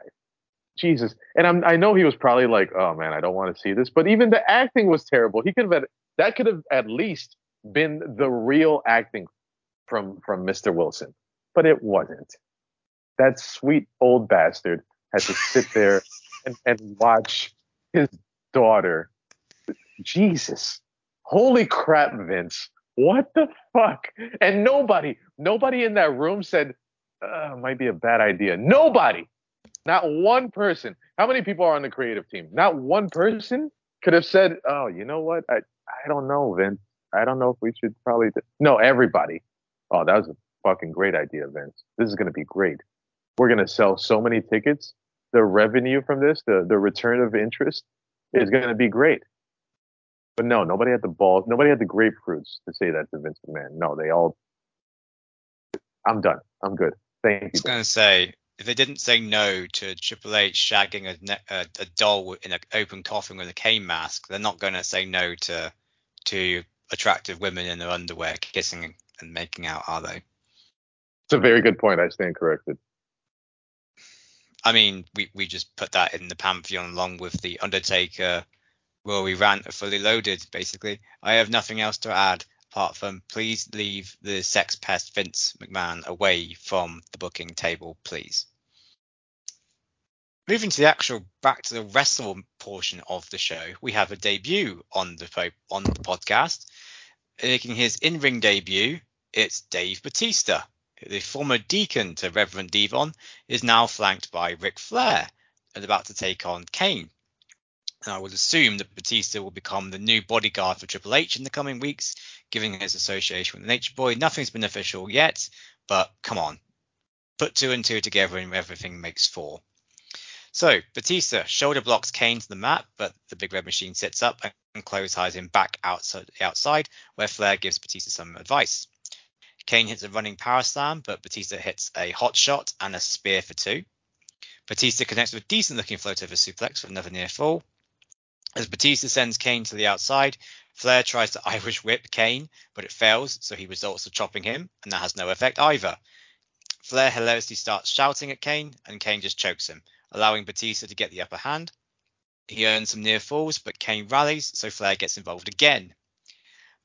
Jesus. And I'm, I know he was probably like, oh, man, I don't want to see this. But even the acting was terrible. He could have That could have at least been the real acting from from Mister Wilson, but it wasn't. That sweet old bastard had to sit there and, and watch his daughter. Jesus. Holy crap, Vince. What the fuck? And nobody, nobody in that room said, uh, might be a bad idea. Nobody. Not one person. How many people are on the creative team? Not one person could have said, oh, you know what? I, I don't know, Vince. I don't know if we should probably do-. No, everybody. Oh, that was a fucking great idea, Vince. This is going to be great. We're going to sell so many tickets. The revenue from this, the, the return of interest is going to be great. But no, nobody had the balls. Nobody had the grapefruits to say that to Vince McMahon. No, they all, I'm done. I'm good. Thank you. I was going to say, if they didn't say no to Triple H shagging a, ne- a, a doll in an open coffin with a cane mask, they're not going to say no to to attractive women in their underwear kissing and making out, are they? It's a very good point. I stand corrected. I mean, we, we just put that in the pantheon along with the Undertaker, Rory rant, fully loaded, basically. I have nothing else to add apart from please leave the sex pest Vince McMahon away from the booking table, please. Moving to the actual back to the wrestle portion of the show, we have a debut on the on the podcast. Making his in-ring debut, it's Dave Batista. The former deacon to Reverend Devon is now flanked by Ric Flair and about to take on Kane. And I would assume that Batista will become the new bodyguard for Triple H in the coming weeks, given his association with Nature Boy. Nothing's been official yet, but come on. Put two and two together and everything makes four. So Batista shoulder blocks Kane to the mat, but the Big Red Machine sits up and close ties him back outside, outside, where Flair gives Batista some advice. Kane hits a running power slam, but Batista hits a hot shot and a spear for two. Batista connects with a decent-looking float-over suplex for another near fall. As Batista sends Kane to the outside, Flair tries to Irish whip Kane, but it fails, so he results to chopping him, and that has no effect either. Flair hilariously starts shouting at Kane, and Kane just chokes him, allowing Batista to get the upper hand. He earns some near falls, but Kane rallies, so Flair gets involved again.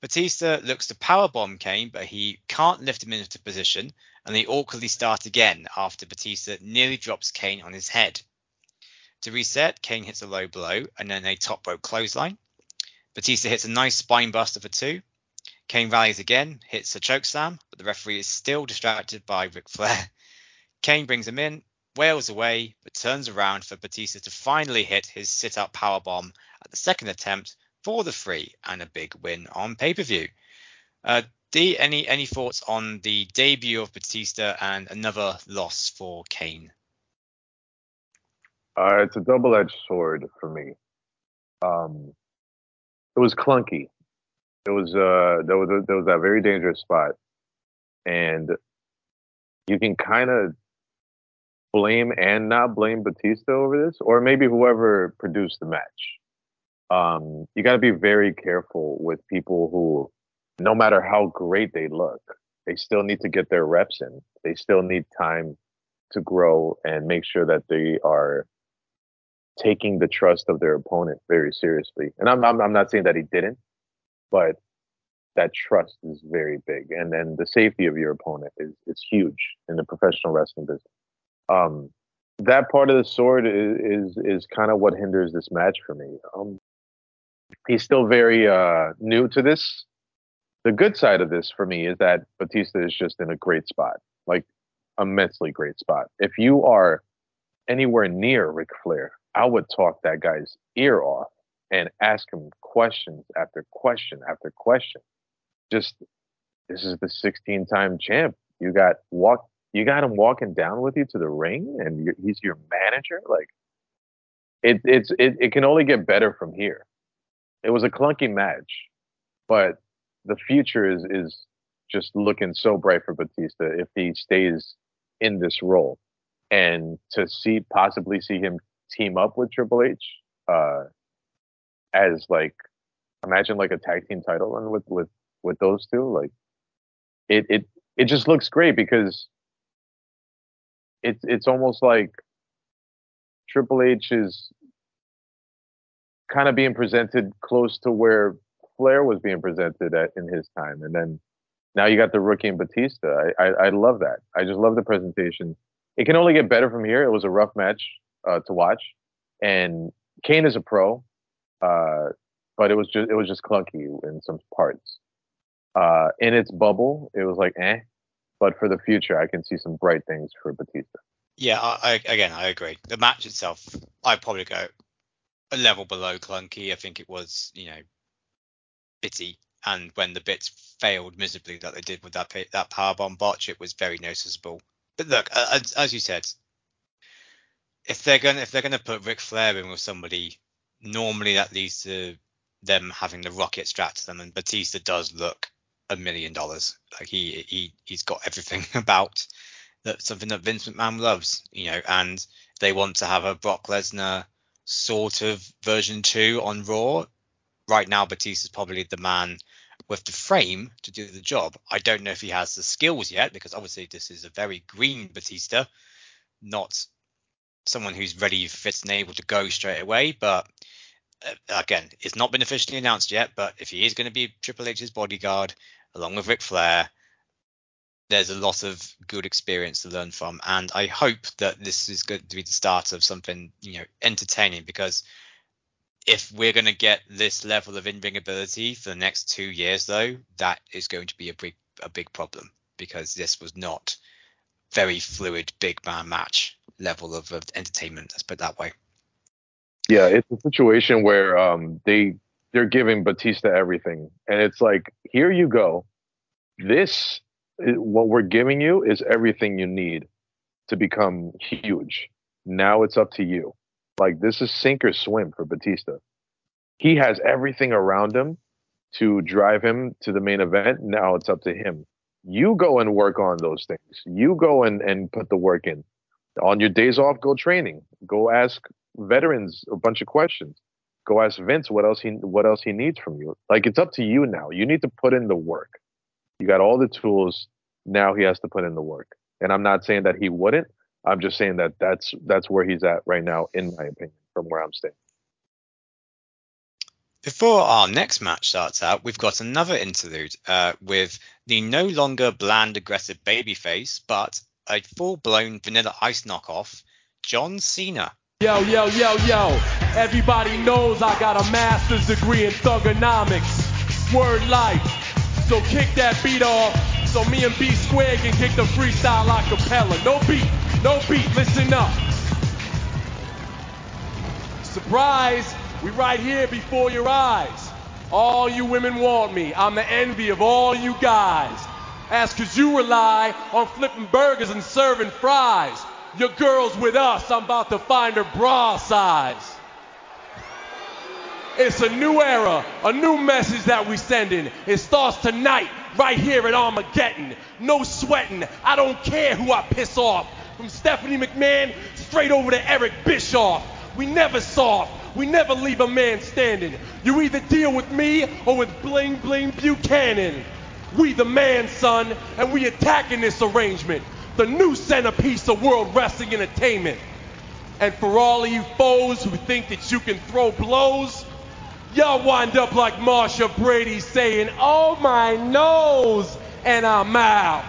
Batista looks to powerbomb Kane, but he can't lift him into position, and they awkwardly start again after Batista nearly drops Kane on his head. To reset, Kane hits a low blow, and then a top rope clothesline. Batista hits a nice spine buster for two. Kane rallies again, hits a chokeslam, but the referee is still distracted by Ric Flair. Kane brings him in, wails away, but turns around for Batista to finally hit his sit-up powerbomb at the second attempt for the free and a big win on pay-per-view. Uh, D, any any thoughts on the debut of Batista and another loss for Kane? Uh, it's a double-edged sword for me. Um, it was clunky. It was uh, there was a, there was that very dangerous spot, and you can kind of blame and not blame Batista over this, or maybe whoever produced the match. Um, you got to be very careful with people who, no matter how great they look, they still need to get their reps in. They still need time to grow and make sure that they are taking the trust of their opponent very seriously. And I'm I'm, I'm not saying that he didn't, but that trust is very big. And then the safety of your opponent is it's huge in the professional wrestling business. Um, that part of the sword is is, is kind of what hinders this match for me. Um, he's still very uh, new to this. The good side of this for me is that Batista is just in a great spot, like immensely great spot. If you are anywhere near Ric Flair, I would talk that guy's ear off and ask him questions after question after question. Just, this is the sixteen-time champ. You got walk. You got him walking down with you to the ring, and you're, he's your manager. Like, it, it's it, it can only get better from here. It was a clunky match, but the future is is just looking so bright for Batista if he stays in this role, and to see possibly see him team up with Triple H, uh, as like, imagine like a tag team title run with with with those two. Like, it it it just looks great because it's it's almost like Triple H is kind of being presented close to where Flair was being presented at in his time, and then now you got the rookie and Batista. I, I I love that. I just love the presentation. It can only get better from here. It was a rough match uh, to watch, and Kane is a pro, uh, but it was just it was just clunky in some parts. Uh, in its bubble, it was like eh, but for the future, I can see some bright things for Batista. Yeah, I, I again I agree. The match itself, I'd probably go a level below clunky. I think it was you know bitty. And when the bits failed miserably that they did with that that powerbomb botch, it was very noticeable. But look, as, as you said, if they're going if they're going to put Ric Flair in with somebody, normally that leads to them having the rocket strapped to them. And Batista does look a million dollars. Like he he he's got everything about that, something that Vince McMahon loves, you know. And they want to have a Brock Lesnar sort of version two on Raw. Right now, Batista's probably the man with the frame to do the job. I don't know if he has the skills yet, because obviously this is a very green Batista, not someone who's ready, fit, and able to go straight away. But uh, again, it's not been officially announced yet. But if he is going to be Triple H's bodyguard, along with Ric Flair, there's a lot of good experience to learn from. And I hope that this is going to be the start of something, you know, entertaining, because if we're going to get this level of in-ring ability for the next two years, though, that is going to be a big, a big problem, because this was not very fluid big man match level of, of entertainment. Let's put it that way. Yeah, it's a situation where um, they they're giving Batista everything, and it's like, here you go. This what we're giving you is everything you need to become huge. Now it's up to you. Like, this is sink or swim for Batista. He has everything around him to drive him to the main event. Now it's up to him. You go and work on those things. You go and, and put the work in. On your days off, go training. Go ask veterans a bunch of questions. Go ask Vince what else he what else he needs from you. Like, it's up to you now. You need to put in the work. You got all the tools. Now he has to put in the work. And I'm not saying that he wouldn't. I'm just saying that that's that's where he's at right now, in my opinion, from where I'm staying. Before our next match starts out, we've got another interlude uh, with the no longer bland, aggressive babyface, but a full-blown Vanilla Ice knockoff, John Cena. Yo, yo, yo, yo. Everybody knows I got a master's degree in thugonomics, word life. So kick that beat off so me and B Square can kick the freestyle a cappella. No beat. No beat, listen up. Surprise, we right here before your eyes. All you women want me. I'm the envy of all you guys. That's cause you rely on flipping burgers and serving fries. Your girl's with us, I'm about to find her bra size. It's a new era, a new message that we sending. It starts tonight, right here at Armageddon. No sweating, I don't care who I piss off. From Stephanie McMahon straight over to Eric Bischoff. We never soft. We never leave a man standing. You either deal with me or with Bling Bling Buchanan. We the man, son, and we attacking this arrangement. The new centerpiece of World Wrestling Entertainment. And for all of you foes who think that you can throw blows, y'all wind up like Marsha Brady saying, oh my nose, and I'm out.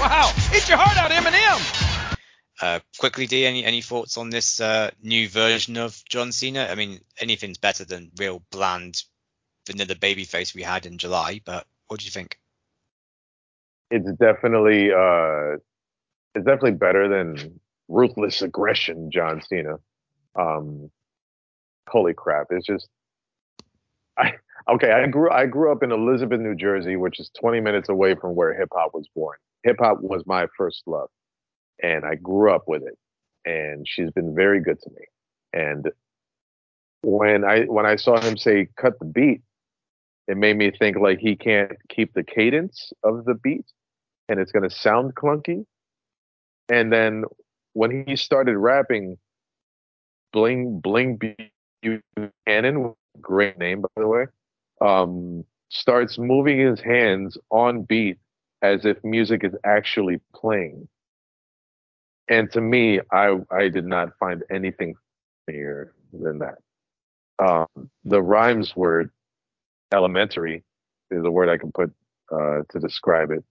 Wow, eat your heart out, Eminem. Uh, quickly, D, any, any thoughts on this uh, new version of John Cena? I mean, anything's better than real bland vanilla babyface we had in July, but what do you think? It's definitely uh, it's definitely better than ruthless aggression John Cena. um, holy crap. It's just, I, okay. I grew, I grew up in Elizabeth, New Jersey, which is twenty minutes away from where hip hop was born. Hip hop was my first love and I grew up with it, and she's been very good to me. And when I, when I saw him say, cut the beat, it made me think like he can't keep the cadence of the beat and it's going to sound clunky. And then when he started rapping, Bling Bling Buchanan, great name, by the way, um, starts moving his hands on beat as if music is actually playing. And to me, I, I did not find anything funnier than that. Um, the rhymes word, elementary, is a word I can put uh, to describe it.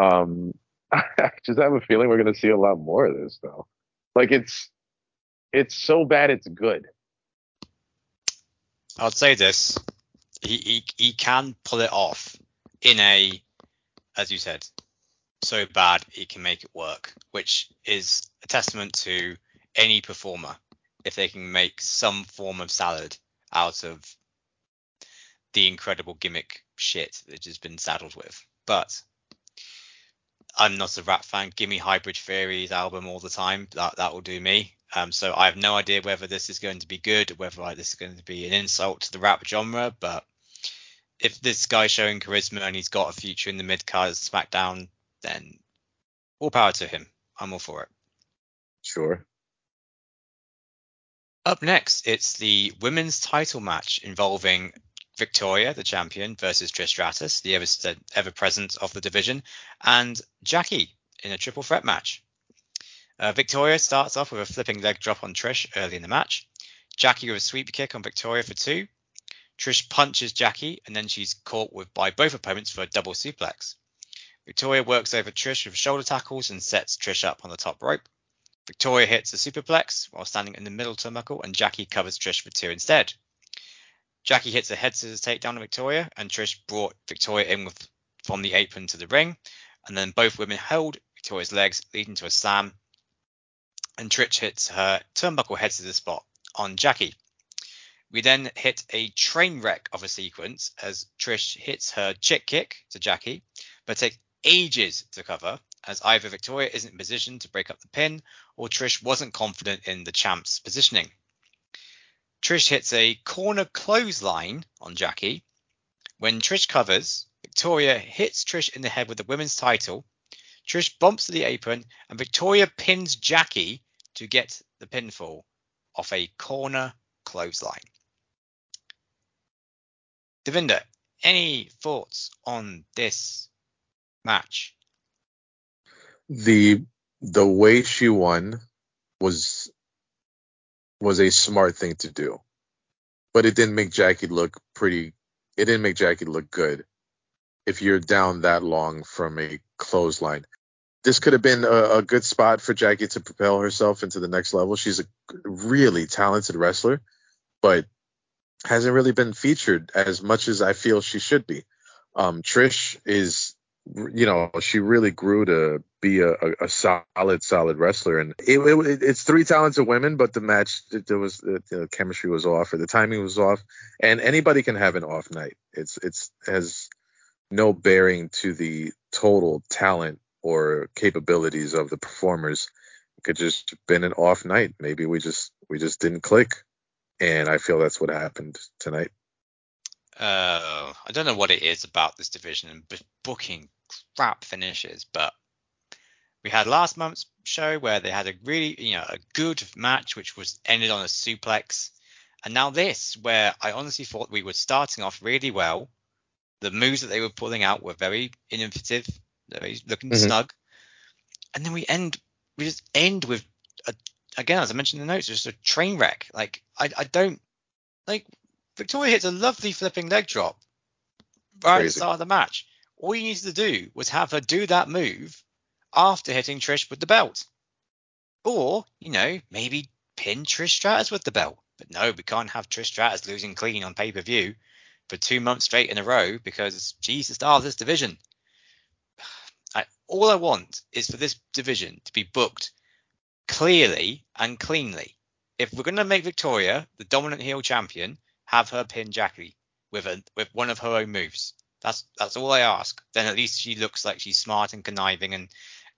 Um, I just have a feeling we're going to see a lot more of this, though. Like, it's it's so bad it's good. I'll say this. He, he he can pull it off in a, as you said, so bad he can make it work, which is a testament to any performer if they can make some form of salad out of the incredible gimmick shit that has been saddled with. But I'm not a rap fan. Give me Hybrid Theory's album all the time. That that will do me. Um, so I have no idea whether this is going to be good, or whether like, this is going to be an insult to the rap genre. But if this guy's showing charisma and he's got a future in the mid-card of SmackDown, then all power to him. I'm all for it. Sure. Up next, it's the women's title match involving Victoria, the champion, versus Trish Stratus, the ever, ever present of the division, and Jackie in a triple threat match. Uh, Victoria starts off with a flipping leg drop on Trish early in the match. Jackie with a sweep kick on Victoria for two. Trish punches Jackie, and then she's caught with by both opponents for a double suplex. Victoria works over Trish with shoulder tackles and sets Trish up on the top rope. Victoria hits a superplex while standing in the middle turnbuckle, and Jackie covers Trish for two instead. Jackie hits a head scissors takedown on Victoria, and Trish brought Victoria in with, from the apron to the ring, and then both women held Victoria's legs, leading to a slam, and Trish hits her turnbuckle head scissors spot on Jackie. We then hit a train wreck of a sequence as Trish hits her chick kick to Jackie, but takes ages to cover, as either Victoria isn't positioned to break up the pin, or Trish wasn't confident in the champ's positioning. Trish hits a corner clothesline on Jackie. When Trish covers, Victoria hits Trish in the head with the women's title. Trish bumps to the apron, and Victoria pins Jackie to get the pinfall off a corner clothesline. Devinder, any thoughts on this match? The the way she won was... was a smart thing to do, but it didn't make Jackie look pretty. It didn't make Jackie look good. If you're down that long from a clothesline, this could have been a, a good spot for Jackie to propel herself into the next level. She's a really talented wrestler, but hasn't really been featured as much as I feel she should be. Um, Trish is, you know, she really grew to be a, a, a solid, solid wrestler. And it, it, it's three talented women, but the match, there was the you know, chemistry was off, or the timing was off. And anybody can have an off night. It's it's has no bearing to the total talent or capabilities of the performers. It could just been an off night. Maybe we just we just didn't click. And I feel that's what happened tonight. Uh, I don't know what it is about this division and b- booking crap finishes, but we had last month's show where they had a really, you know, a good match which was ended on a suplex, and now this, where I honestly thought we were starting off really well. The moves that they were pulling out were very innovative, very looking mm-hmm. snug, and then we end, we just end with a, again, as I mentioned in the notes, just a train wreck. Like I, I don't like. Victoria hits a lovely flipping leg drop right Crazy. At the start of the match. All you needed to do was have her do that move after hitting Trish with the belt. Or, you know, maybe pin Trish Stratus with the belt. But no, we can't have Trish Stratus losing clean on pay-per-view for two months straight in a row because she's the star of this division. I, all I want is for this division to be booked clearly and cleanly. if we're going to make Victoria the dominant heel champion, have her pin Jackie with a, with one of her own moves. That's that's all I ask. Then at least she looks like she's smart and conniving, and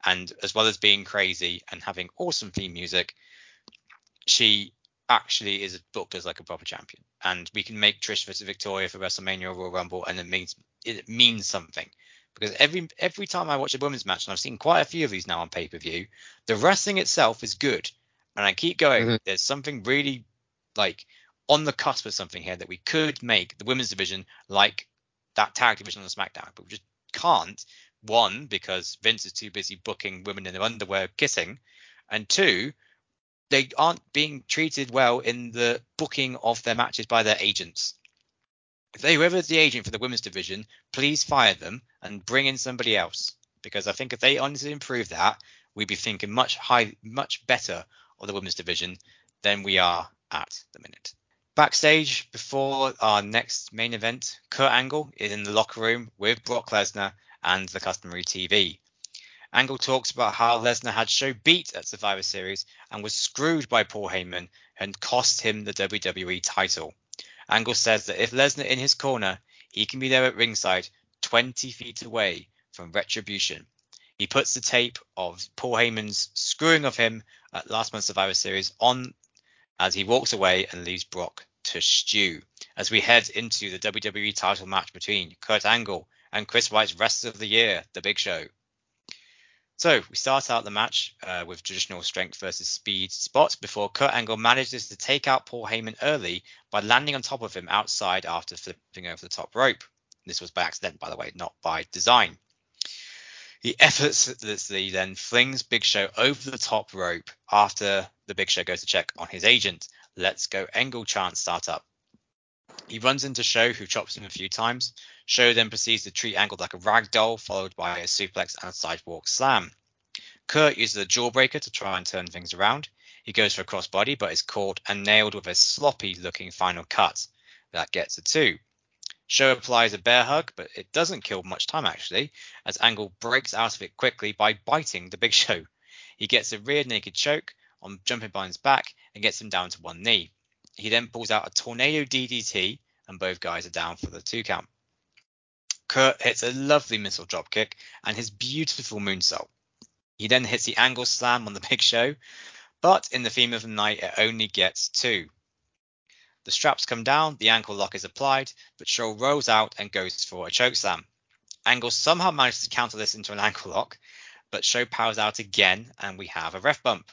and as well as being crazy and having awesome theme music, she actually is booked as like a proper champion. And we can make Trish versus Victoria for WrestleMania or Royal Rumble, and it means it means something. Because every every time I watch a women's match, and I've seen quite a few of these now on pay-per-view, the wrestling itself is good. And I keep going, mm-hmm. there's something really like on the cusp of something here that we could make the women's division like that tag division on SmackDown, but we just can't. One, because Vince is too busy booking women in their underwear kissing, and two, they aren't being treated well in the booking of their matches by their agents. If they, whoever's the agent for the women's division, please fire them and bring in somebody else, because I think if they honestly improve that, we'd be thinking much high, much better of the women's division than we are at the minute. Backstage before our next main event, Kurt Angle is in the locker room with Brock Lesnar and the customary T V. Angle talks about how Lesnar had show beat at Survivor Series and was screwed by Paul Heyman and cost him the W W E title. Angle says that if Lesnar in his corner, he can be there at ringside twenty feet away from retribution. He puts the tape of Paul Heyman's screwing of him at last month's Survivor Series on as he walks away and leaves Brock to stew. As we head into the W W E title match between Kurt Angle and Chris White's Rest of the Year, The Big Show. So we start out the match uh, with traditional strength versus speed spots before Kurt Angle manages to take out Paul Heyman early by landing on top of him outside after flipping over the top rope. This was by accident, by the way, not by design. He effortlessly then flings Big Show over the top rope after the Big Show goes to check on his agent. Let's go Angle chant start up. He runs into Show, who chops him a few times. Show then proceeds to treat Angle like a rag doll, followed by a suplex and a sidewalk slam. Kurt uses a jawbreaker to try and turn things around. He goes for a crossbody, but is caught and nailed with a sloppy-looking final cut. That gets a two. Show applies a bear hug, but it doesn't kill much time, actually, as Angle breaks out of it quickly by biting the Big Show. He gets a rear naked choke on Jumping Bond's back and gets him down to one knee. He then pulls out a tornado D D T, and both guys are down for the two count. Kurt hits a lovely missile dropkick and his beautiful moonsault. He then hits the Angle slam on the Big Show, but in the theme of the night, it only gets two. The straps come down, the ankle lock is applied, but Show rolls out and goes for a choke slam. Angle somehow manages to counter this into an ankle lock, but Show powers out again, and we have a ref bump.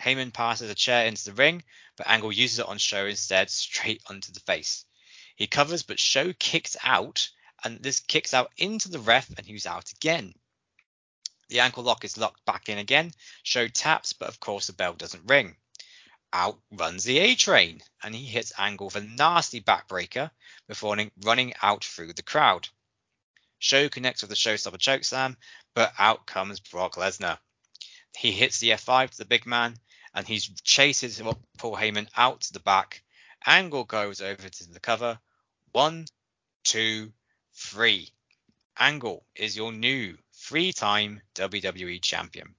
Heyman passes a chair into the ring, but Angle uses it on Show instead, straight onto the face. He covers, but Show kicks out, and this kicks out into the ref, and he's out again. The ankle lock is locked back in again. Show taps, but of course the bell doesn't ring. Out runs the A-Train, and he hits Angle with a nasty backbreaker before running out through the crowd. Show connects with the Showstopper chokeslam, but out comes Brock Lesnar. He hits the F five to the big man, and he chases Paul Heyman out to the back. Angle goes over to the cover. One, two, three. Angle is your new three-time W W E champion.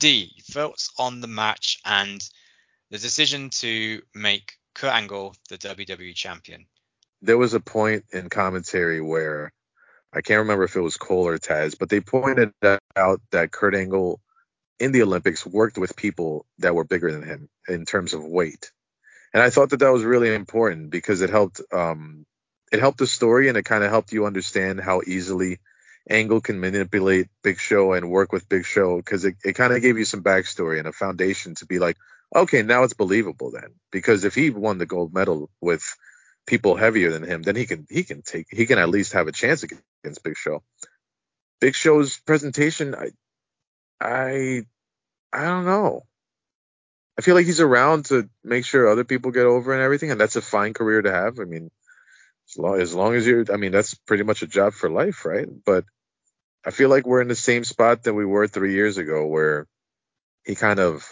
D, thoughts on the match and the decision to make Kurt Angle the W W E champion? There was a point in commentary where, I can't remember if it was Cole or Taz, but they pointed out that Kurt Angle in the Olympics worked with people that were bigger than him in terms of weight. And I thought that that was really important because it helped um, it helped the story, and it kind of helped you understand how easily Angle can manipulate Big Show and work with Big Show, because it, it kind of gave you some backstory and a foundation to be like, okay, now it's believable then, because if he won the gold medal with people heavier than him, then he can he can take he can at least have a chance against Big Show. Big Show's presentation, I I I don't know. I feel like he's around to make sure other people get over and everything, and that's a fine career to have. I mean, as long as, long as you're, I mean, that's pretty much a job for life, right? But I feel like we're in the same spot that we were three years ago, where he kind of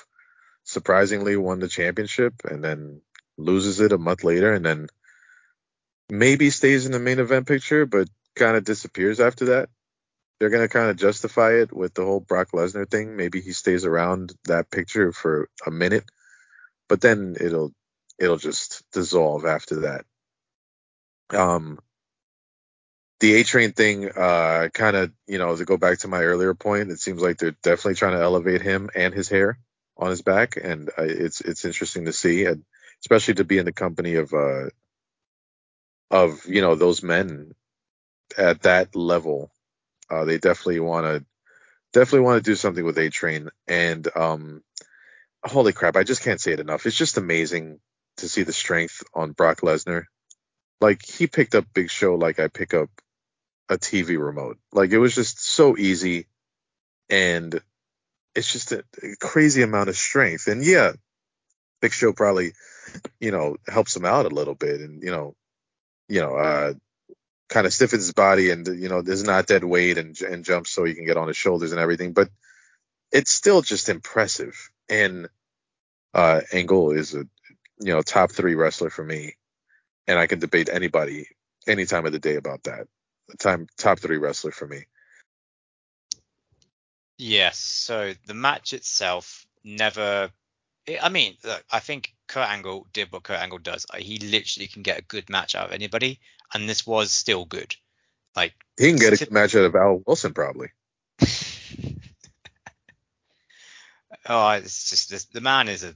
surprisingly won the championship and then loses it a month later, and then maybe stays in the main event picture, but kind of disappears after that. they're going to kind of justify it with the whole Brock Lesnar thing. Maybe he stays around that picture for a minute, but then it'll it'll just dissolve after that. Um, the A-Train thing, uh, kind of, you know, to go back to my earlier point, it seems like they're definitely trying to elevate him and his hair on his back, and uh, it's it's interesting to see, and especially to be in the company of uh of you know those men at that level. Uh, they definitely want to definitely want to do something with A-Train, and um, holy crap, I just can't say it enough. It's just amazing to see the strength on Brock Lesnar. Like, he picked up Big Show like I pick up a T V remote. Like, it was just so easy, and it's just a, a crazy amount of strength. And yeah, Big Show probably, you know, helps him out a little bit, and you know, you know, uh, kind of stiffens his body, and you know, there's not that weight and and jumps so he can get on his shoulders and everything. But it's still just impressive. And uh, Angle is a you know top three wrestler for me, and I can debate anybody any time of the day about that. Time top three wrestler for me. Yes. So the match itself never. I mean, look, I think Kurt Angle did what Kurt Angle does. He literally can get a good match out of anybody, and this was still good. Like, he can get a good match out of Al Wilson, probably. Oh, it's just this, the man is a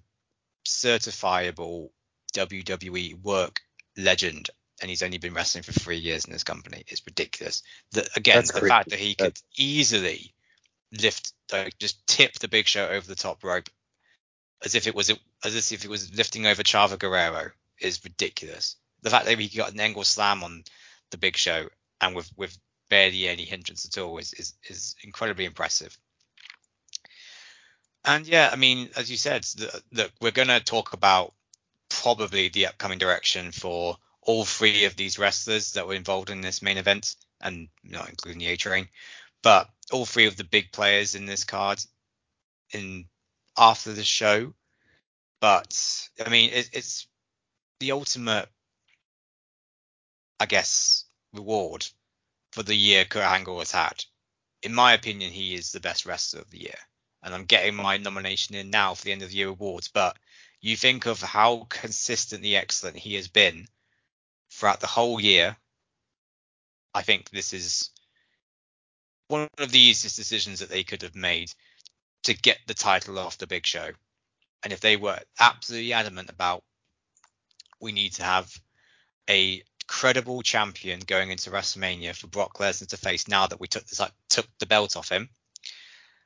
certifiable W W E work legend, and he's only been wrestling for three years in this company. It's ridiculous. The, again, That's the crazy. fact that he could That's... easily lift, like, just tip the Big Show over the top rope, as if it was as if it was lifting over Chavo Guerrero, is ridiculous. The fact that he got an angle slam on the Big Show, and with with barely any hindrance at all, is is, is incredibly impressive. And yeah, I mean, as you said, look, we're going to talk about probably the upcoming direction for all three of these wrestlers that were involved in this main event, and not including the A-Train, but all three of the big players in this card in after the show. But I mean, it, it's the ultimate, I guess, reward for the year Kurt Angle has had. In my opinion, he is the best wrestler of the year, and I'm getting my nomination in now for the end of the year awards. But you think of how consistently excellent he has been throughout the whole year. I think this is one of the easiest decisions that they could have made to get the title off the Big Show. And if they were absolutely adamant about, we need to have a credible champion going into WrestleMania for Brock Lesnar to face now that we took this, like, took the belt off him.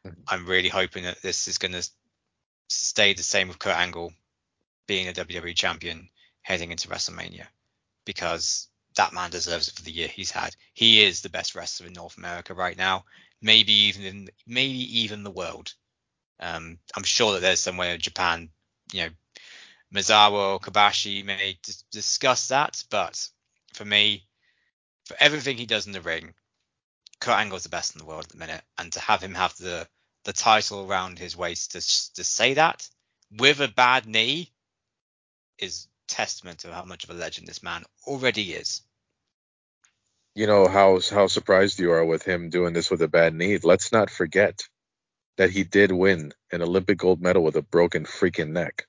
Mm-hmm. I'm really hoping that this is going to stay the same with Kurt Angle being a W W E champion heading into WrestleMania, because that man deserves it for the year he's had. He is the best wrestler in North America right now, maybe even in, maybe even the world. Um, I'm sure that there's somewhere in Japan, you know, Misawa or Kobashi may d- discuss that. But for me, for everything he does in the ring, Kurt Angle is the best in the world at the minute. And to have him have the, the title around his waist to, to say that with a bad knee is testament to how much of a legend this man already is. You know, how, how surprised you are with him doing this with a bad knee. Let's not forget that he did win an Olympic gold medal with a broken freaking neck.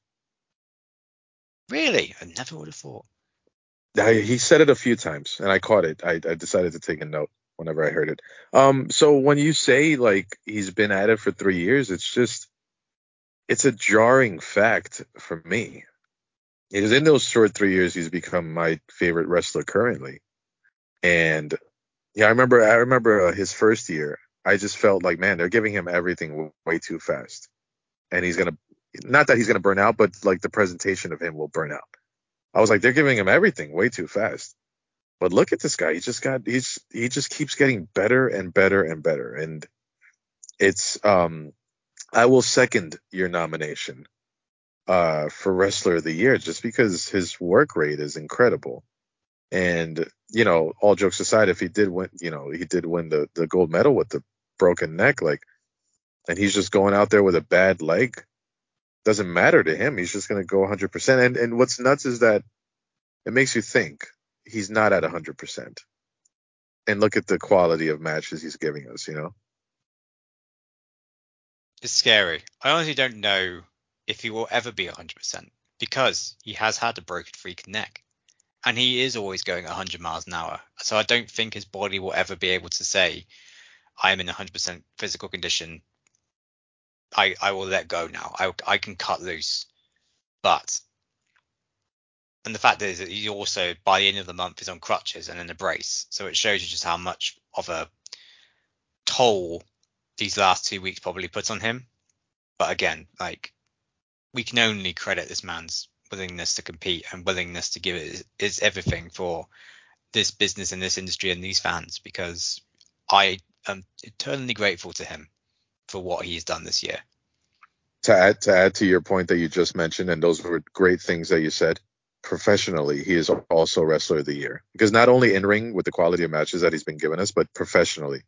Really? I never would have thought. I, he said it a few times, and I caught it. I, I decided to take a note whenever I heard it. Um, so when you say, like, he's been at it for three years, it's just, it's a jarring fact for me. Because in those short three years, he's become my favorite wrestler currently. And yeah, I remember, I remember uh, his first year. I just felt like, man, they're giving him everything way too fast. And he's going to, not that he's going to burn out, but like the presentation of him will burn out. I was like, they're giving him everything way too fast. But look at this guy. He just got, he's, he just keeps getting better and better and better. And it's, um, I will second your nomination uh, for Wrestler of the Year, just because his work rate is incredible. And, you know, all jokes aside, if he did win, you know, he did win the, the gold medal with the broken neck, like, and he's just going out there with a bad leg, doesn't matter to him. He's just going to go one hundred percent. And and what's nuts is that it makes you think he's not at one hundred percent. and look at the quality of matches he's giving us, you know? It's scary. I honestly don't know if he will ever be one hundred percent because he has had a broken freak neck and he is always going one hundred miles an hour. So I don't think his body will ever be able to say, I'm in one hundred percent physical condition. I, I will let go now. I, I can cut loose. But, and the fact is that he also, by the end of the month, is on crutches and in a brace. So it shows you just how much of a toll these last two weeks probably put on him. But again, like, we can only credit this man's willingness to compete and willingness to give it is everything for this business and this industry and these fans, because I am eternally grateful to him for what he's done this year. To add, to add to your point that you just mentioned, and those were great things that you said, professionally, he is also Wrestler of the Year. Because not only in ring with the quality of matches that he's been giving us, but professionally.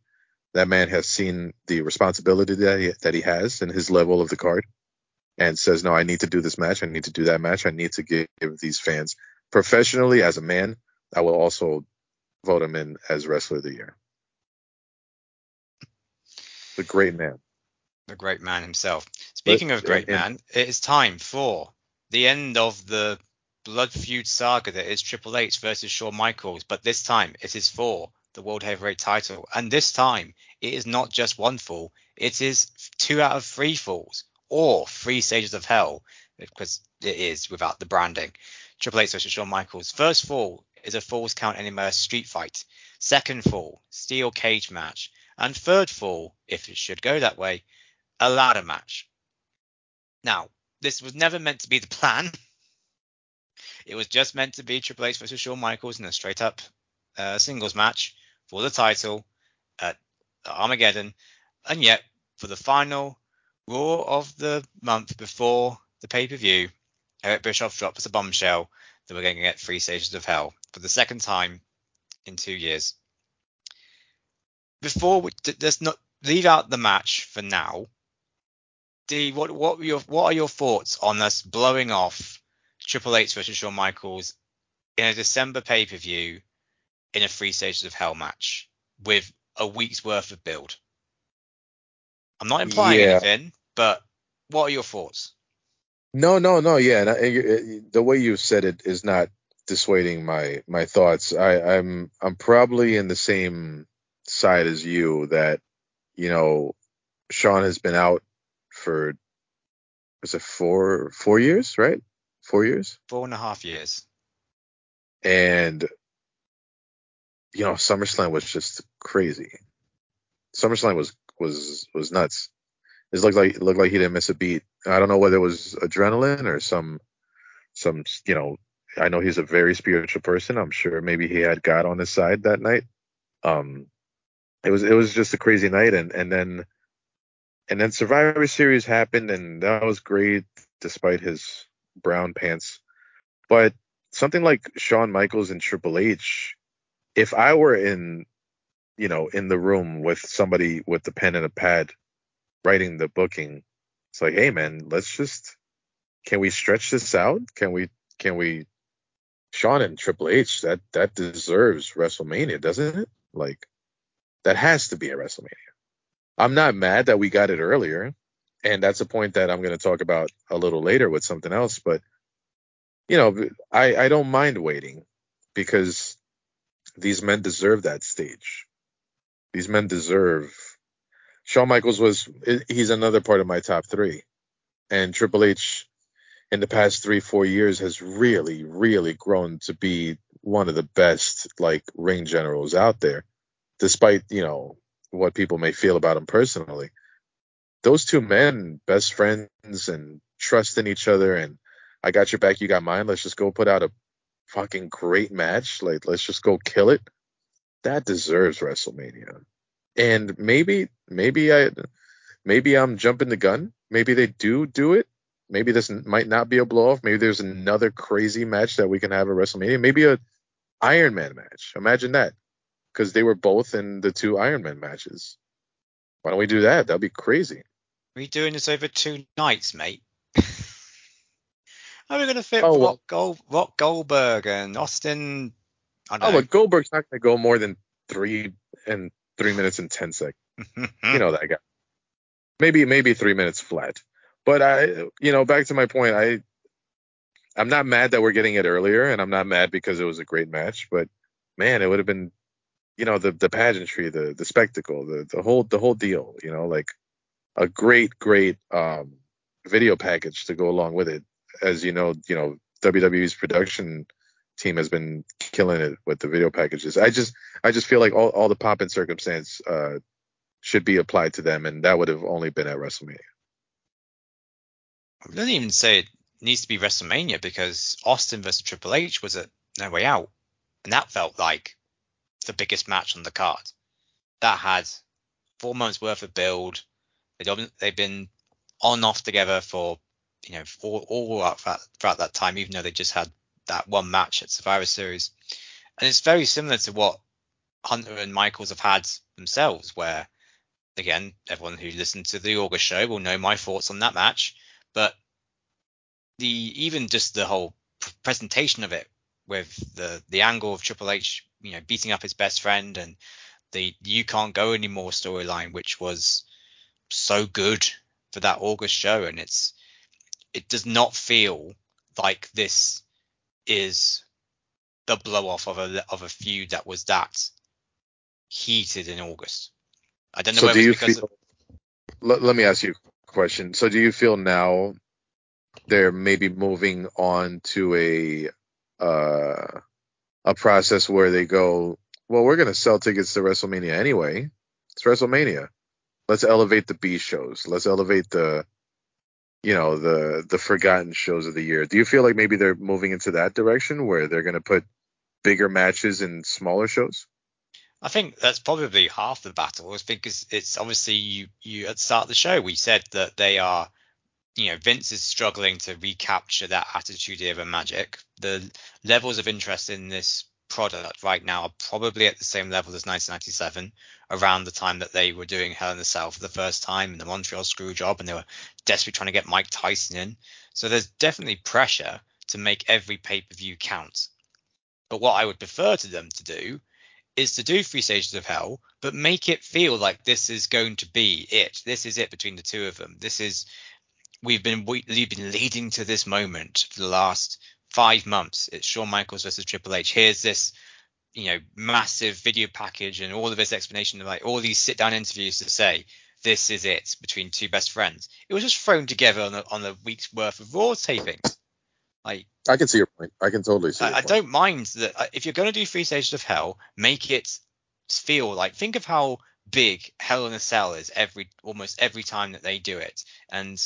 That man has seen the responsibility that he, that he has in his level of the card and says, no, I need to do this match. I need to do that match. I need to give, give these fans. Professionally, as a man, I will also vote him in as Wrestler of the Year. The great man. The great man himself. Speaking but, of great and, man, it is time for the end of the blood feud saga that is Triple H versus Shawn Michaels, but this time it is for the World Heavyweight title. And this time it is not just one fall, it is two out of three falls, or three stages of hell, because it is without the branding. Triple H versus Shawn Michaels. First fall is a Falls Count Anywhere street fight. Second fall, steel cage match. And third fall, if it should go that way, a ladder match. Now, this was never meant to be the plan. It was just meant to be Triple H versus Shawn Michaels in a straight up uh, singles match for the title at Armageddon. And yet, for the final Raw of the month before the pay-per-view, Eric Bischoff dropped us a bombshell that we're going to get three stages of hell for the second time in two years. Before we, let's not leave out the match for now. D, what what were your what are your thoughts on us blowing off Triple H versus Shawn Michaels in a December pay-per-view in a three stages of hell match with a week's worth of build? I'm not implying yeah. anything, but what are your thoughts? No, no, no. Yeah, and I, it, the way you said it is not dissuading my my thoughts. I, I'm I'm probably in the same side as you that, you know, Shawn has been out for was it four four years, right? Four years? Four and a half years. And, you know, SummerSlam was just crazy. SummerSlam was was was nuts. It looked like it looked like he didn't miss a beat. I don't know whether it was adrenaline or some some you know, I know he's a very spiritual person. I'm sure maybe he had God on his side that night. Um it was it was just a crazy night, and, and then and then Survivor Series happened, and that was great despite his brown pants. But something like Shawn Michaels and Triple H, if I were in, you know, in the room with somebody with the pen and a pad writing the booking, it's like, hey man, let's just, can we stretch this out? Can we, can we, Shawn and Triple H, that, that deserves WrestleMania, doesn't it? Like, that has to be a WrestleMania. I'm not mad that we got it earlier. And that's a point that I'm going to talk about a little later with something else. But, you know, I, I don't mind waiting because these men deserve that stage. These men deserve. Shawn Michaels was, he's another part of my top three. And Triple H in the past three, four years has really, really grown to be one of the best, like, ring generals out there, despite, you know, what people may feel about him personally. Those two men, best friends and trust in each other, and I got your back, you got mine. Let's just go put out a fucking great match. Like, let's just go kill it. That deserves WrestleMania. And maybe, maybe I, maybe I'm jumping the gun. Maybe they do do it. Maybe this might not be a blow off. Maybe there's another crazy match that we can have at WrestleMania. Maybe a Iron Man match. Imagine that, because they were both in the two Iron Man matches. Why don't we do that? That'd be crazy. We doing this over two nights, mate. How are we going to fit oh, Rock, Gold, Rock Goldberg and Austin? I don't oh, know. But Goldberg's not going to go more than three and three minutes and ten seconds. You know that guy. Maybe maybe three minutes flat. But I, you know, back to my point, I I'm not mad that we're getting it earlier, and I'm not mad because it was a great match. But man, it would have been, you know, the the pageantry, the the spectacle, the the whole the whole deal. You know, like a great great um, video package to go along with it. As you know, you know W W E's production team has been killing it with the video packages. I just I just feel like all all the pomp and circumstance uh, should be applied to them, and that would have only been at WrestleMania. I didn't even say it needs to be WrestleMania, because Austin versus Triple H was at No Way Out, and that felt like the biggest match on the card. That had four months worth of build. They they've been on and off together for you know for all throughout, throughout that time, even though they just had that one match at Survivor Series. And it's very similar to what Hunter and Michaels have had themselves, where again, everyone who listened to the August show will know my thoughts on that match. But the even just the whole presentation of it, with the the angle of Triple H, you know, beating up his best friend, and the "you can't go anymore" storyline, which was so good for that August show, and it's it does not feel like this is the blow off of a of a feud that was that heated in August. I don't know so whether do it's because. Feel, of, let, let me ask you. Question. So do you feel now they're maybe moving on to a uh a process where they go, well, we're gonna sell tickets to WrestleMania anyway, it's WrestleMania, let's elevate the B shows, let's elevate the you know the the forgotten shows of the year? Do you feel like maybe they're moving into that direction where they're gonna put bigger matches in smaller shows? I think that's probably half the battle, is because it's obviously you, you at the start of the show, we said that they are, you know, Vince is struggling to recapture that attitude era magic. The levels of interest in this product right now are probably at the same level as nineteen ninety-seven, around the time that they were doing Hell in a Cell for the first time and the Montreal screw job, and they were desperately trying to get Mike Tyson in. So there's definitely pressure to make every pay-per-view count. But what I would prefer to them to do is to do Three Stages of Hell, but make it feel like this is going to be it. This is it between the two of them. This is, we've been we've been leading to this moment for the last five months. It's Shawn Michaels versus Triple H. Here's this, you know, massive video package and all of this explanation of like all these sit down interviews to say, this is it between two best friends. It was just thrown together on a, on a week's worth of Raw tapings. Like, I can see your point. I can totally see. I, your I point. don't mind that if you're going to do Three Stages of Hell, make it feel like, think of how big Hell in a Cell is every almost every time that they do it. And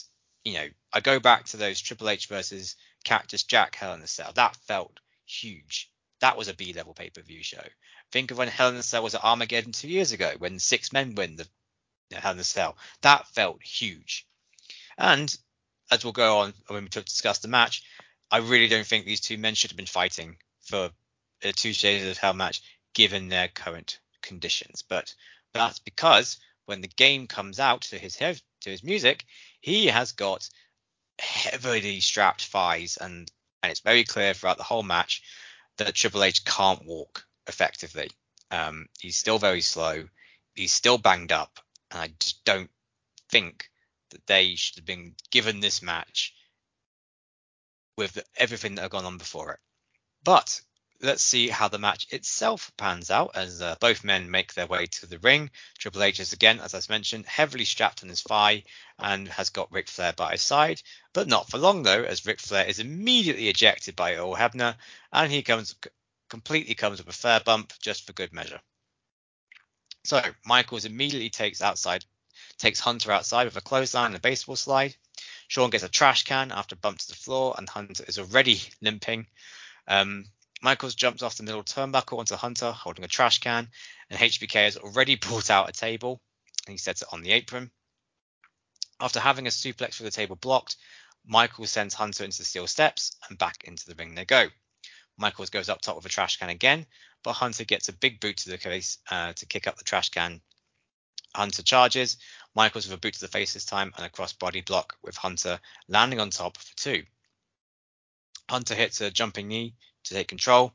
you know, I go back to those Triple H versus Cactus Jack Hell in a Cell. That felt huge. That was a B-level pay-per-view show. Think of when Hell in a Cell was at Armageddon two years ago, when six men win the you know, Hell in a Cell. That felt huge. And as we'll go on when we discuss the match, I really don't think these two men should have been fighting for a two stages of hell match given their current conditions. But that's because when the game comes out to his hev- to his music, he has got heavily strapped thighs, and, and it's very clear throughout the whole match that Triple H can't walk effectively. Um, he's still very slow. He's still banged up. And I just don't think that they should have been given this match with everything that had gone on before it. But let's see how the match itself pans out as uh, both men make their way to the ring. Triple H is again, as I mentioned, heavily strapped on his thigh and has got Ric Flair by his side, but not for long though, as Ric Flair is immediately ejected by Earl Hebner, and he comes completely comes with a fair bump just for good measure. So Michaels immediately takes outside, takes Hunter outside with a clothesline and a baseball slide. Shawn gets a trash can after a bump to the floor, and Hunter is already limping. Um, Michaels jumps off the middle turnbuckle onto Hunter, holding a trash can, and H B K has already brought out a table, and he sets it on the apron. After having a suplex for the table blocked, Michaels sends Hunter into the steel steps, and back into the ring they go. Michaels goes up top with a trash can again, but Hunter gets a big boot to the face uh, to kick up the trash can. Hunter charges, Michaels with a boot to the face this time and a crossbody block, with Hunter landing on top for two. Hunter hits a jumping knee to take control.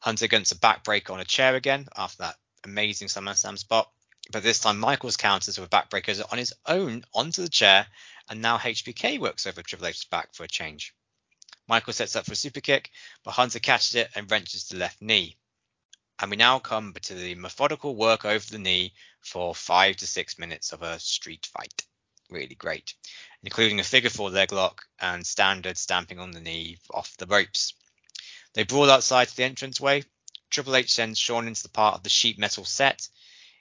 Hunter gets a back break on a chair again after that amazing SummerSlam spot. But this time, Michaels counters with backbreakers on his own onto the chair, and now H B K works over Triple H's back for a change. Michael sets up for a superkick, but Hunter catches it and wrenches the left knee. And we now come to the methodical work over the knee for five to six minutes of a street fight. Really great, including a figure four leg lock and standard stamping on the knee off the ropes. They brawl outside to the entranceway. Triple H sends Shawn into the part of the sheet metal set.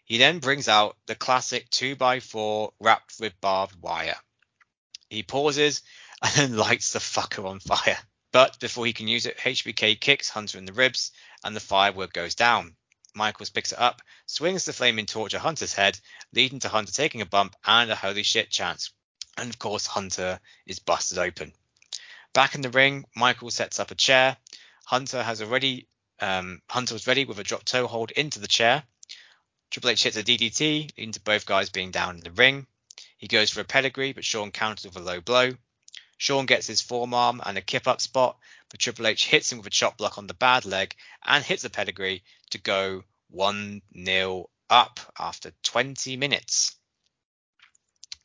He then brings out the classic two by four wrapped with barbed wire. He pauses and then lights the fucker on fire. But before he can use it, H B K kicks Hunter in the ribs and the firework goes down. Michaels picks it up, swings the flaming torch at Hunter's head, leading to Hunter taking a bump and a holy shit chance. And of course, Hunter is busted open. Back in the ring, Michaels sets up a chair. Hunter has already um, Hunter was ready with a drop toe hold into the chair. Triple H hits a D D T, leading to both guys being down in the ring. He goes for a pedigree, but Shawn counters with a low blow. Shawn gets his forearm and a kip-up spot, but Triple H hits him with a chop block on the bad leg and hits a pedigree to go one nil up after twenty minutes.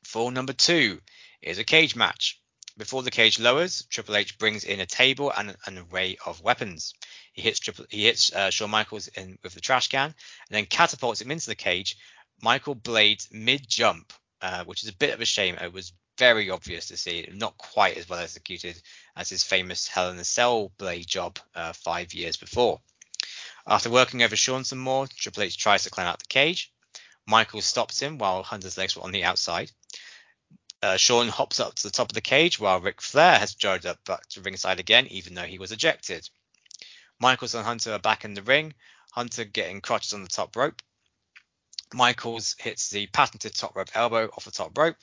Fall number two is a cage match. Before the cage lowers, Triple H brings in a table and an array of weapons. He hits Triple, he hits uh, Shawn Michaels in with the trash can and then catapults him into the cage. Michael blades mid-jump, uh, which is a bit of a shame. It was very obvious to see, not quite as well executed as his famous Hell in a Cell blade job uh, five years before. After working over Shawn some more, Triple H tries to climb out the cage. Michael stops him while Hunter's legs were on the outside. Uh, Shawn hops up to the top of the cage while Ric Flair has jogged up back to ringside again, even though he was ejected. Michaels and Hunter are back in the ring, Hunter getting crotches on the top rope. Michaels hits the patented top rope elbow off the top rope.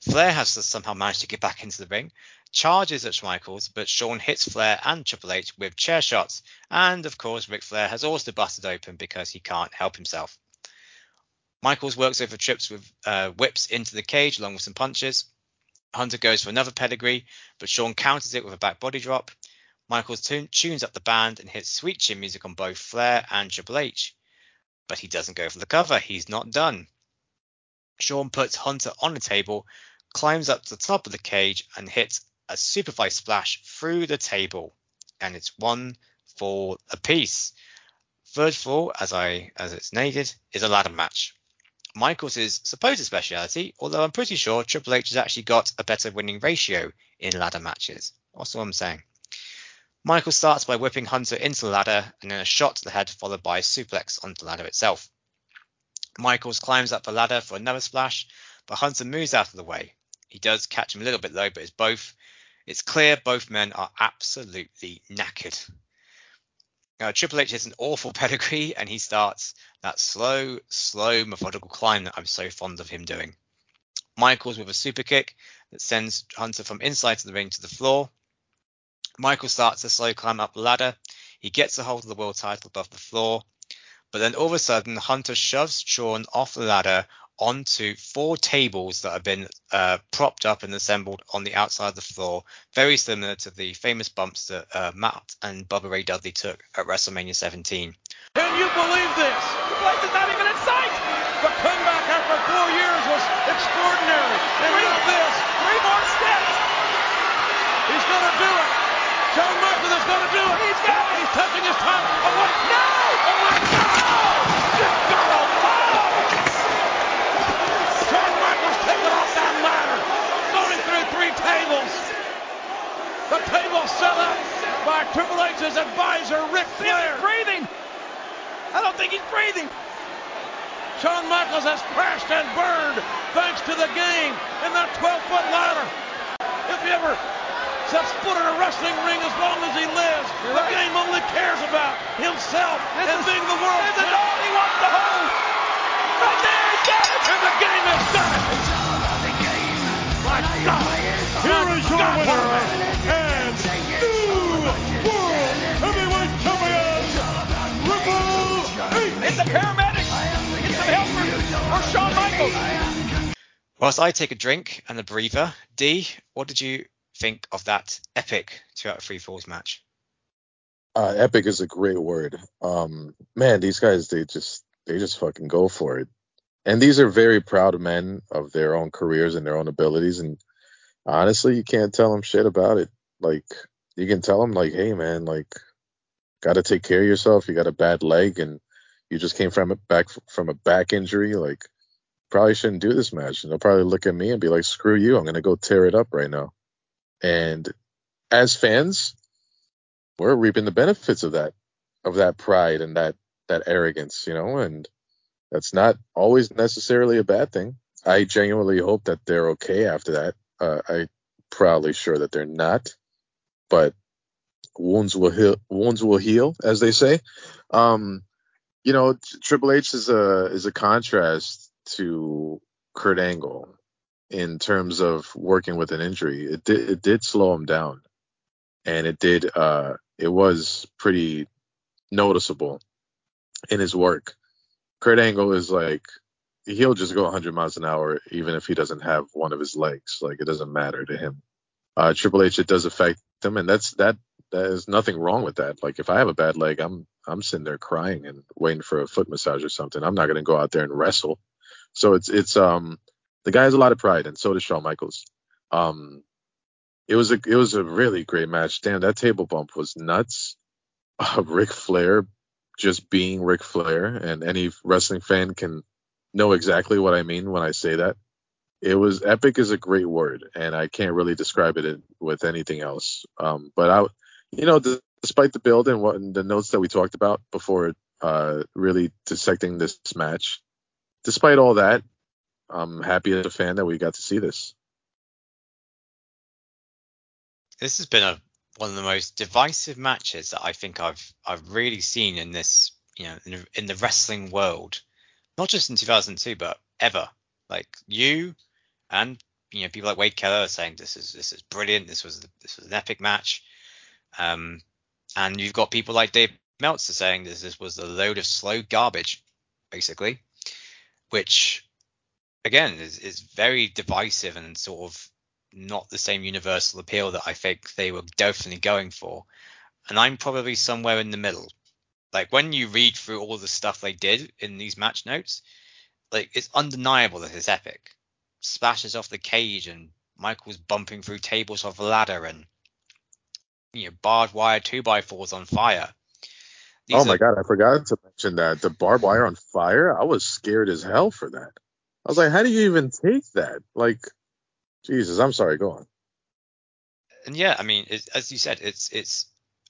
Flair has somehow managed to get back into the ring, charges at Michaels, but Shawn hits Flair and Triple H with chair shots. And of course, Ric Flair has also busted open because he can't help himself. Michaels works over trips with uh, whips into the cage along with some punches. Hunter goes for another pedigree, but Shawn counters it with a back body drop. Michaels tun- tunes up the band and hits Sweet Chin music on both Flair and Triple H. But he doesn't go for the cover. He's not done. Shawn puts Hunter on the table, climbs up to the top of the cage and hits a superfly splash through the table. And it's one fall apiece. Third fall, as I as it's needed, is a ladder match. Michaels' supposed speciality, although I'm pretty sure Triple H has actually got a better winning ratio in ladder matches. That's what I'm saying. Michaels starts by whipping Hunter into the ladder and then a shot to the head followed by a suplex onto the ladder itself. Michaels climbs up the ladder for another splash, but Hunter moves out of the way. He does catch him a little bit low, but it's both. It's clear both men are absolutely knackered. Now, Triple H is an awful pedigree, and he starts that slow, slow, methodical climb that I'm so fond of him doing. Michaels with a super kick that sends Hunter from inside to the ring to the floor. Michaels starts a slow climb up the ladder. He gets a hold of the world title above the floor. But then all of a sudden, Hunter shoves Shawn off the ladder onto four tables that have been uh, propped up and assembled on the outside of the floor, very similar to the famous bumps that uh, Matt and Bubba Ray Dudley took at WrestleMania seventeen. Can you believe this? The place is not even in sight. The comeback after four years was extraordinary. And look at this. Three more steps. He's going to do it. John Michaels is going to do it. He's got it. He's touching his top. Oh, what? No! Oh, my God! Tables. The table set up by Triple H's advisor, Ric Flair. He's breathing. I don't think he's breathing. Shawn Michaels has crashed and burned thanks to the game in that twelve-foot ladder. If he ever sets foot in a wrestling ring as long as he lives, You're the right. game only cares about himself this and is, being the world champion. This is all he wants to hold. Right there, he got it. And the game has done it. It's all about the game. My God. Here is your winner and new world heavyweight champion, Triple H. It's the paramedics. It's the helpers or Shawn Michaels. Whilst I take a drink and a breather, D, what did you think of that epic two out of three falls match? Uh, epic is a great word. Um, man, these guys, they just They just fucking go for it. And these are very proud men of their own careers and their own abilities. And honestly, you can't tell them shit about it. Like, you can tell them, like, hey, man, like, got to take care of yourself. You got a bad leg and you just came from a back from a back injury. Like, probably shouldn't do this match. And they'll probably look at me and be like, screw you. I'm going to go tear it up right now. And as fans, we're reaping the benefits of that, of that pride and that, that arrogance, you know, and that's not always necessarily a bad thing. I genuinely hope that they're okay after that. Uh, I'm probably sure that they're not, but wounds will heal, wounds will heal, as they say. Um, you know, Triple H is a is a contrast to Kurt Angle in terms of working with an injury. It did it did slow him down, and it did uh, it was pretty noticeable in his work. Kurt Angle is like, he'll just go one hundred miles an hour even if he doesn't have one of his legs. Like, it doesn't matter to him. Uh, Triple H, it does affect him, and that's that. There's nothing wrong with that. Like, if I have a bad leg, I'm I'm sitting there crying and waiting for a foot massage or something. I'm not gonna go out there and wrestle. So it's it's um the guy has a lot of pride, and so does Shawn Michaels. Um, it was a it was a really great match. Damn, that table bump was nuts. Uh, Ric Flair just being Ric Flair, and any wrestling fan can know exactly what I mean when I say that. It was epic is a great word, and I can't really describe it with anything else. Um, but I, you know, d- despite the build and, what, and the notes that we talked about before, uh, really dissecting this match, despite all that, I'm happy as a fan that we got to see this. This has been a one of the most divisive matches that I think I've I've really seen in this, you know, in, in the wrestling world, not just in two thousand two but ever. Like, you and, you know, people like Wade Keller are saying this is this is brilliant. This was this was an epic match. Um, and you've got people like Dave Meltzer saying this this was a load of slow garbage, basically, which again is is very divisive and sort of not the same universal appeal that I think they were definitely going for. And I'm probably somewhere in the middle. Like, when you read through all the stuff they did in these match notes, like, it's undeniable that it's epic. Splashes off the cage and Michael's bumping through tables off a ladder and, you know, barbed wire two by fours on fire. These oh my are, God, I forgot to mention that. The barbed wire on fire? I was scared as hell for that. I was like, how do you even take that? Like, Jesus, I'm sorry, go on. And yeah, I mean, it's, as you said, it's it's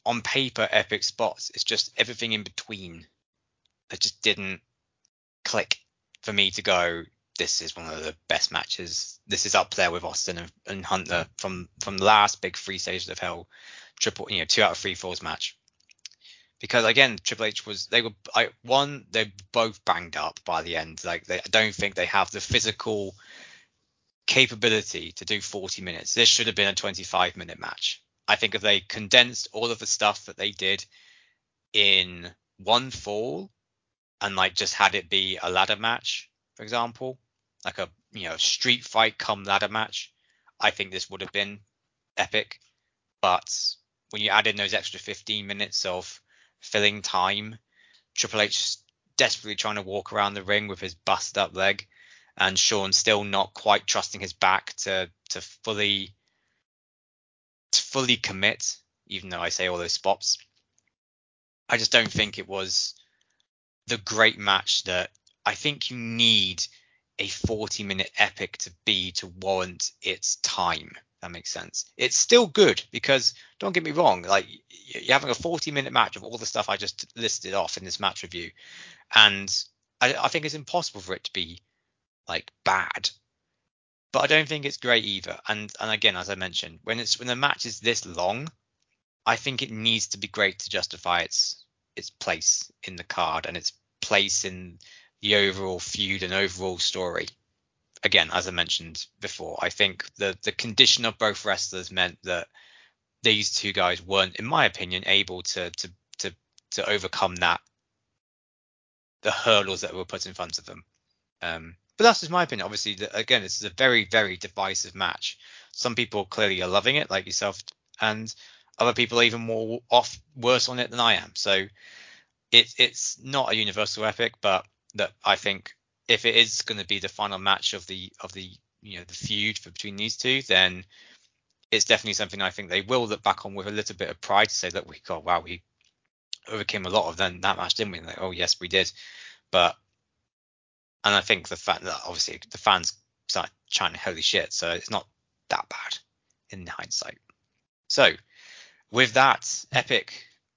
on paper epic spots. It's just everything in between. I just didn't click for me to go, this is one of the best matches. This is up there with Austin and, and Hunter from from the last big three stages of hell, triple, you know, two out of three falls match. Because again, Triple H was, they were, I, one, they're both banged up by the end. Like, they, I don't think they have the physical capability to do forty minutes. This should have been a twenty-five minute match. I think if they condensed all of the stuff that they did in one fall and like just had it be a ladder match, for example, like a, you know, street fight come ladder match, I think this would have been epic. But when you add in those extra fifteen minutes of filling time, Triple H desperately trying to walk around the ring with his busted up leg, and Shawn still not quite trusting his back to to fully to fully commit, even though I say all those spots. I just don't think it was the great match that I think you need a forty-minute epic to be to warrant its time. That makes sense. It's still good because, don't get me wrong, like, you're having a forty-minute match of all the stuff I just listed off in this match review, and I, I think it's impossible for it to be like bad, but I don't think it's great either. And and again, as I mentioned, when it's when the match is this long, I think it needs to be great to justify its its place in the card and its place in the overall feud and overall story. Again, as I mentioned before, I think the the condition of both wrestlers meant that these two guys weren't, in my opinion, able to to to to overcome that the hurdles that were put in front of them. Um, But that's just my opinion. Obviously, the, again, this is a very, very divisive match. Some people clearly are loving it, like yourself, and other people are even more off worse on it than I am. So it, it's not a universal epic, but that I think if it is going to be the final match of the of the you know the feud for between these two, then it's definitely something I think they will look back on with a little bit of pride to say that we got wow we overcame a lot of then that match, didn't we? And like, oh yes, we did. But and I think the fact that obviously the fans start chanting holy shit, so it's not that bad in hindsight. So with that epic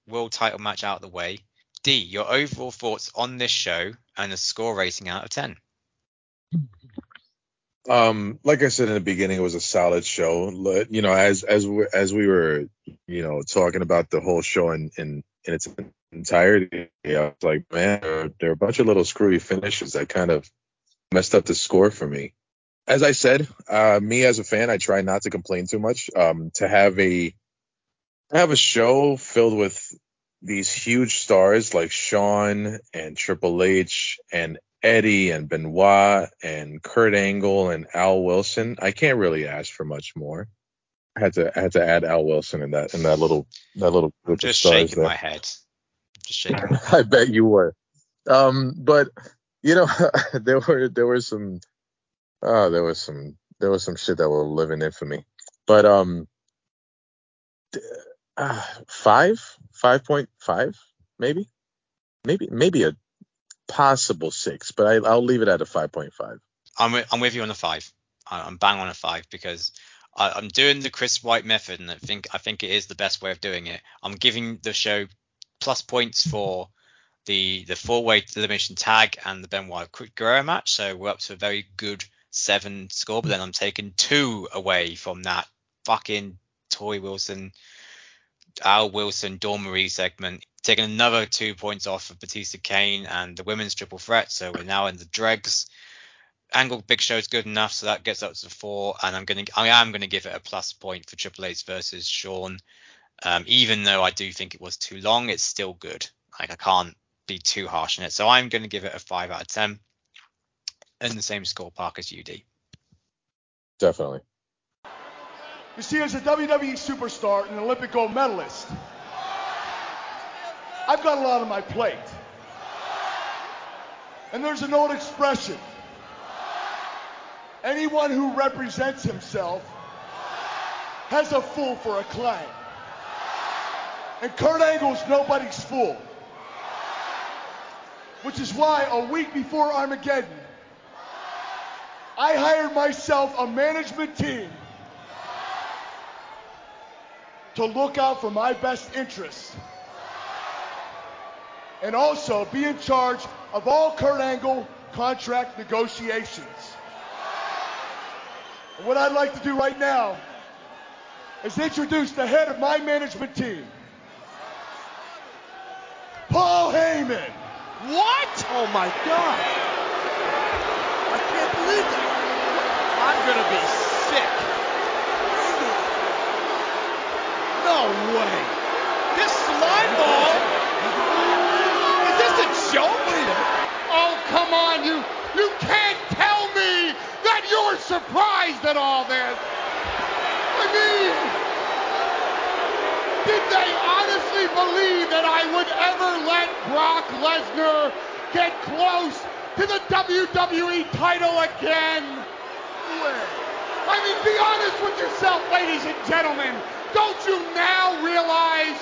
world title match out of the way, D, your overall thoughts on this show and a score rating out of ten. Um, like I said in the beginning, it was a solid show. You know, as as we, as we were, you know, talking about the whole show in in, in its entirety, I was like, man, there, there are a bunch of little screwy finishes that kind of messed up the score for me. As I said, uh, me as a fan, I try not to complain too much. Um, to have a have a show filled with these huge stars like Shawn and Triple H and Eddie and Benoit and Kurt Angle and Al Wilson, I can't really ask for much more. I had to I had to add Al Wilson in that in that little that little group of stars. Just shaking my head. Just shaking. I bet you were. Um, but you know, there were there were some oh there was some there was some shit that will live in infamy. But um, uh, five. five point five, maybe, maybe, maybe a possible six, but I, I'll leave it at a five point five. I'm with, I'm with you on a five. I'm bang on a five because I, I'm doing the Chris White method, and I think I think it is the best way of doing it. I'm giving the show plus points for the the four way elimination tag and the Benoit Guerrero match, so we're up to a very good seven score. But then I'm taking two away from that fucking Torrie Wilson, Al Wilson, Dawn Marie segment, taking another two points off of Batista, Kane, and the women's triple threat. So we're now in the dregs. Angle Big Show is good enough, so that gets up to four. And I'm gonna, I am gonna give it a plus point for Triple H versus Shawn. Um, even though I do think it was too long, it's still good. Like I can't be too harsh on it, so I'm gonna give it a five out of ten, in the same scorepark as U D. Definitely. You see, as a W W E superstar and an Olympic gold medalist, I've got a lot on my plate. And there's an old expression. Anyone who represents himself has a fool for a client. And Kurt Angle's nobody's fool. Which is why a week before Armageddon, I hired myself a management team to look out for my best interests and also be in charge of all Kurt Angle contract negotiations. And what I'd like to do right now is introduce the head of my management team, Paul Heyman. What? Oh my God. I can't believe it. I'm gonna be sick. No way. This slide ball. Is this a joke? Oh, come on. You you can't tell me that you're surprised at all this. I mean, did they honestly believe that I would ever let Brock Lesnar get close to the W W E title again? I mean, be honest with yourself, ladies and gentlemen. Don't you now realize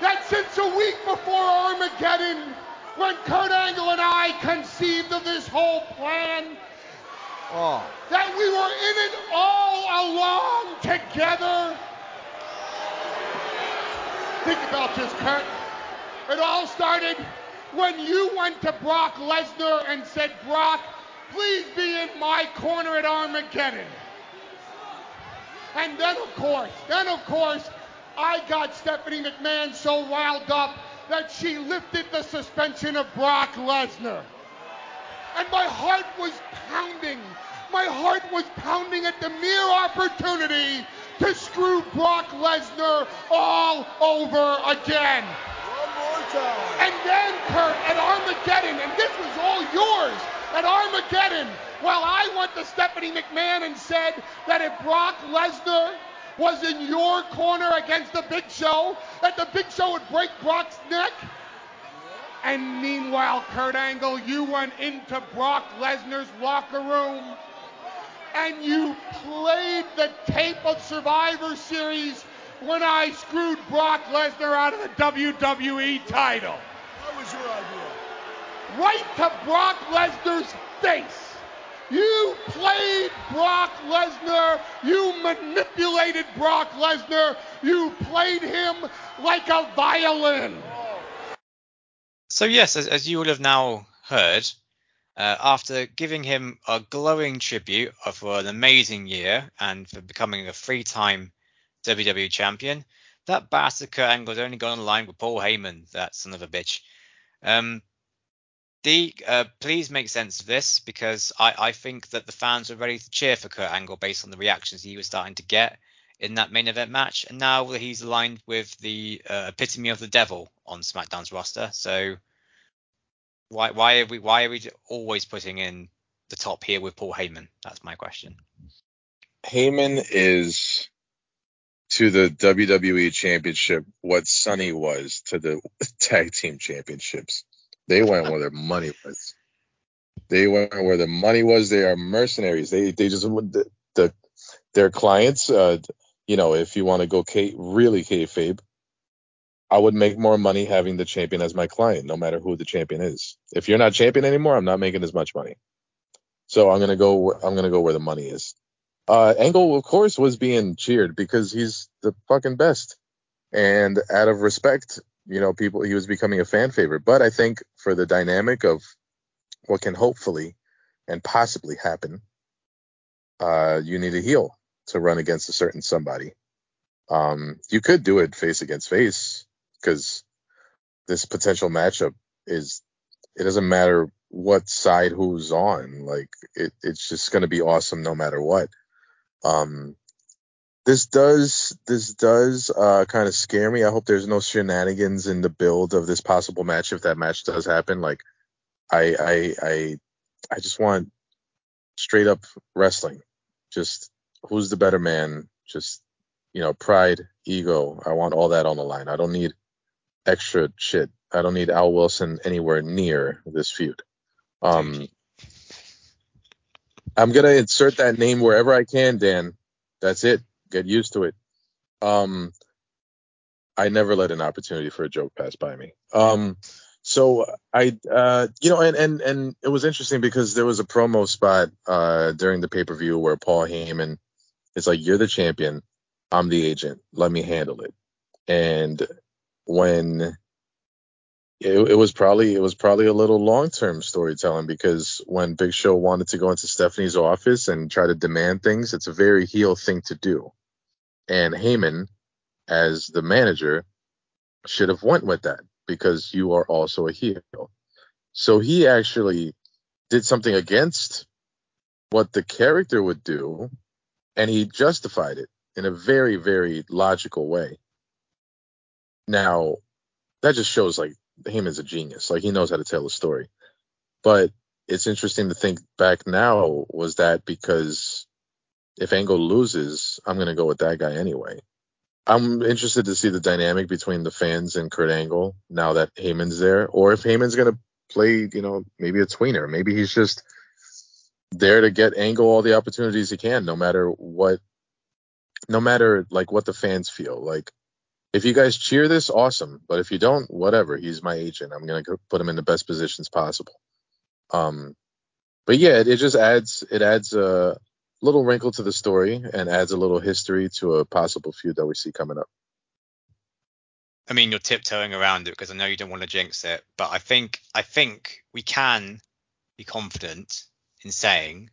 that since a week before Armageddon, when Kurt Angle and I conceived of this whole plan, oh. that we were in it all along together? Think about this, Kurt. It all started when you went to Brock Lesnar and said, Brock, please be in my corner at Armageddon. And then, of course, then, of course, I got Stephanie McMahon so riled up that she lifted the suspension of Brock Lesnar. And my heart was pounding. My heart was pounding at the mere opportunity to screw Brock Lesnar all over again. One more time. And then, Kurt, at Armageddon, and this was all yours, at Armageddon, well, I went to Stephanie McMahon and said that if Brock Lesnar was in your corner against the Big Show, that the Big Show would break Brock's neck. And meanwhile, Kurt Angle, you went into Brock Lesnar's locker room and you played the tape of Survivor Series when I screwed Brock Lesnar out of the W W E title. That was your idea. Right to Brock Lesnar's face. You played Brock Lesnar. You manipulated Brock Lesnar. You played him like a violin. So yes, as, as you will have now heard, uh, after giving him a glowing tribute for an amazing year and for becoming a three-time W W E champion, that bastard Kurt Angle has only gone online with Paul Heyman, that son of a bitch. Um, the uh, please make sense of this, because I, I think that the fans were ready to cheer for Kurt Angle based on the reactions he was starting to get in that main event match, and now he's aligned with the uh, epitome of the devil on SmackDown's roster. So why why are we why are we always putting in the top here with Paul Heyman? That's my question. Heyman is to the W W E Championship what Sonny was to the Tag Team Championships. They went where their money was. They went where the money was. They are mercenaries. They they just the, the their clients. Uh, You know, if you want to go K- really kayfabe, I would make more money having the champion as my client, no matter who the champion is. If you're not champion anymore, I'm not making as much money. So I'm gonna go. I'm gonna go where the money is. Uh, Angle, of course, was being cheered because he's the fucking best, and out of respect, you know, people he was becoming a fan favorite. But I think for the dynamic of what can hopefully and possibly happen, uh, you need a heel to run against a certain somebody. Um, you could do it face against face, because this potential matchup is, it doesn't matter what side who's on, like it, it's just going to be awesome no matter what. Um, this does, this does uh, kind of scare me. I hope there's no shenanigans in the build of this possible match. If that match does happen, like I, I, I, I just want straight up wrestling. Just, who's the better man? Just, you know, pride, ego. I want all that on the line. I don't need extra shit. I don't need Al Wilson anywhere near this feud. Um, I'm going to insert that name wherever I can, Dan. That's it. Get used to it. Um, I never let an opportunity for a joke pass by me. Um, so I, uh, you know, and, and, and it was interesting because there was a promo spot uh, during the pay-per-view where Paul Heyman, it's like, you're the champion. I'm the agent. Let me handle it. And when it, it was probably it was probably a little long-term storytelling, because when Big Show wanted to go into Stephanie's office and try to demand things, it's a very heel thing to do. And Heyman, as the manager, should have went with that, because you are also a heel. So he actually did something against what the character would do, and he justified it in a very, very logical way. Now, that just shows, like, Heyman's a genius. Like, he knows how to tell a story. But it's interesting to think back now, was that because if Angle loses, I'm going to go with that guy anyway. I'm interested to see the dynamic between the fans and Kurt Angle now that Heyman's there. Or if Heyman's going to play, you know, maybe a tweener. Maybe he's just there to get Angle all the opportunities he can, no matter what, no matter like what the fans feel. Like, if you guys cheer this, awesome, but if you don't, whatever, he's my agent. I'm gonna go put him in the best positions possible. Um, but yeah, it, it just adds it adds a little wrinkle to the story and adds a little history to a possible feud that we see coming up. I mean, you're tiptoeing around it because I know you don't want to jinx it, but I think I think we can be confident in saying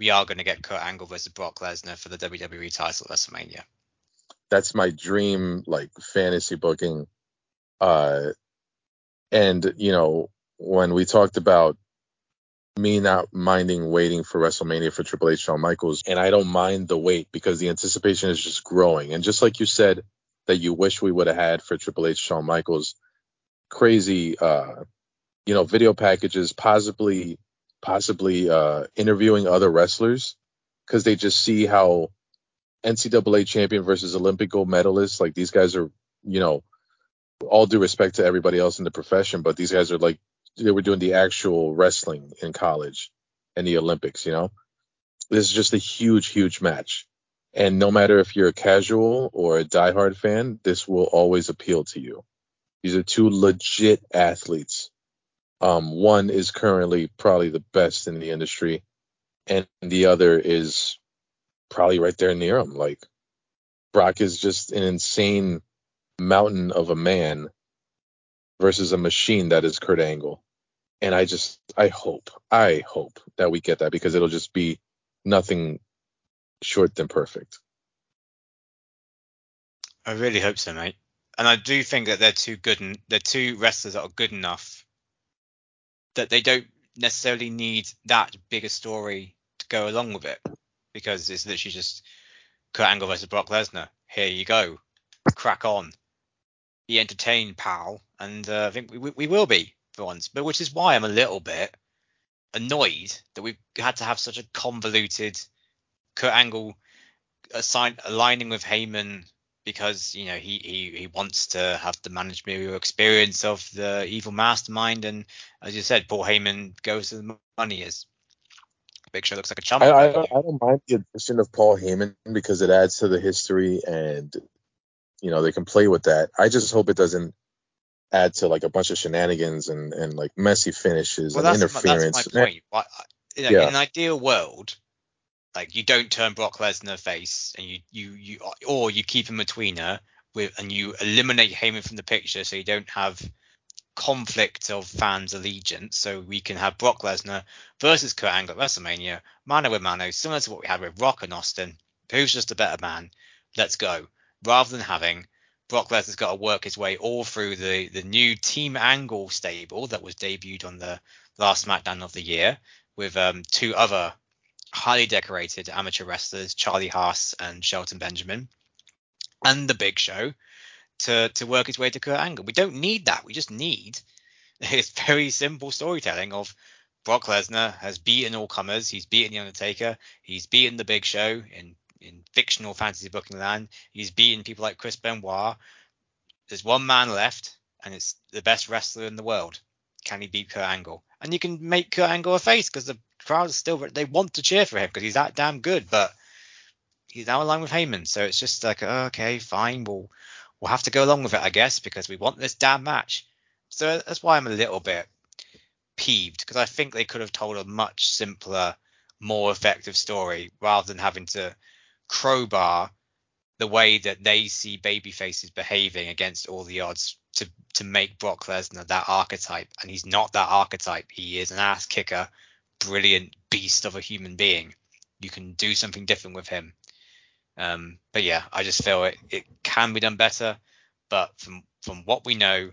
we are going to get Kurt Angle versus Brock Lesnar for the W W E title at WrestleMania. That's my dream, like, fantasy booking. Uh, and, you know, when we talked about me not minding waiting for WrestleMania for Triple H, Shawn Michaels, and I don't mind the wait because the anticipation is just growing. And just like you said that you wish we would have had for Triple H, Shawn Michaels, crazy, uh, you know, video packages, possibly... possibly uh, interviewing other wrestlers, because they just see how N C double A champion versus Olympic gold medalist, like, these guys are, you know, all due respect to everybody else in the profession, but these guys are like, they were doing the actual wrestling in college and the Olympics, you know? This is just a huge, huge match. And no matter if you're a casual or a diehard fan, this will always appeal to you. These are two legit athletes. Um, one is currently probably the best in the industry, and the other is probably right there near him. Like, Brock is just an insane mountain of a man versus a machine that is Kurt Angle. And I just, I hope, I hope that we get that, because it'll just be nothing short than perfect. I really hope so, mate. And I do think that they're two good, and they're two wrestlers that are good enough that they don't necessarily need that big a story to go along with it, because it's literally just Kurt Angle versus Brock Lesnar. Here you go, crack on, be entertained, pal. And uh, I think we, we we will be for once, but which is why I'm a little bit annoyed that we've had to have such a convoluted Kurt Angle assign, aligning with Heyman, because you know he, he, he wants to have the managerial experience of the evil mastermind, and as you said, Paul Heyman goes to the money. Is Big Show looks like a chump. I, I, don't, I don't mind the addition of Paul Heyman because it adds to the history, and you know they can play with that. I just hope it doesn't add to like a bunch of shenanigans and, and like messy finishes well, and that's interference. My, that's my point. Like, you know, yeah. In an ideal world, like, you don't turn Brock Lesnar face, and you, you, you, or you keep him a tweener with, and you eliminate Heyman from the picture, so you don't have conflict of fans' allegiance. So we can have Brock Lesnar versus Kurt Angle at WrestleMania, mano a mano, similar to what we had with Rock and Austin. Who's just a better man? Let's go. Rather than having Brock Lesnar's got to work his way all through the, the new Team Angle stable that was debuted on the last SmackDown of the year with um, two other highly decorated amateur wrestlers, Charlie Haas and Shelton Benjamin, and the Big Show to to work its way to Kurt Angle. We don't need that. We just need this very simple storytelling of Brock Lesnar has beaten all comers. He's beaten The Undertaker. He's beaten the Big Show in, in fictional fantasy booking land. He's beaten people like Chris Benoit. There's one man left, and it's the best wrestler in the world. Can he beat Kurt Angle? And you can make Kurt Angle a face because the crowd is still, they want to cheer for him because he's that damn good, but he's now along with Heyman. So it's just like, okay, fine. We'll, we'll have to go along with it, I guess, because we want this damn match. So that's why I'm a little bit peeved, because I think they could have told a much simpler, more effective story rather than having to crowbar the way that they see babyfaces behaving against all the odds to, to make Brock Lesnar that archetype. And he's not that archetype. He is an ass kicker, brilliant beast of a human being. You can do something different with him. Um, but yeah, I just feel it, it can be done better. But from from what we know,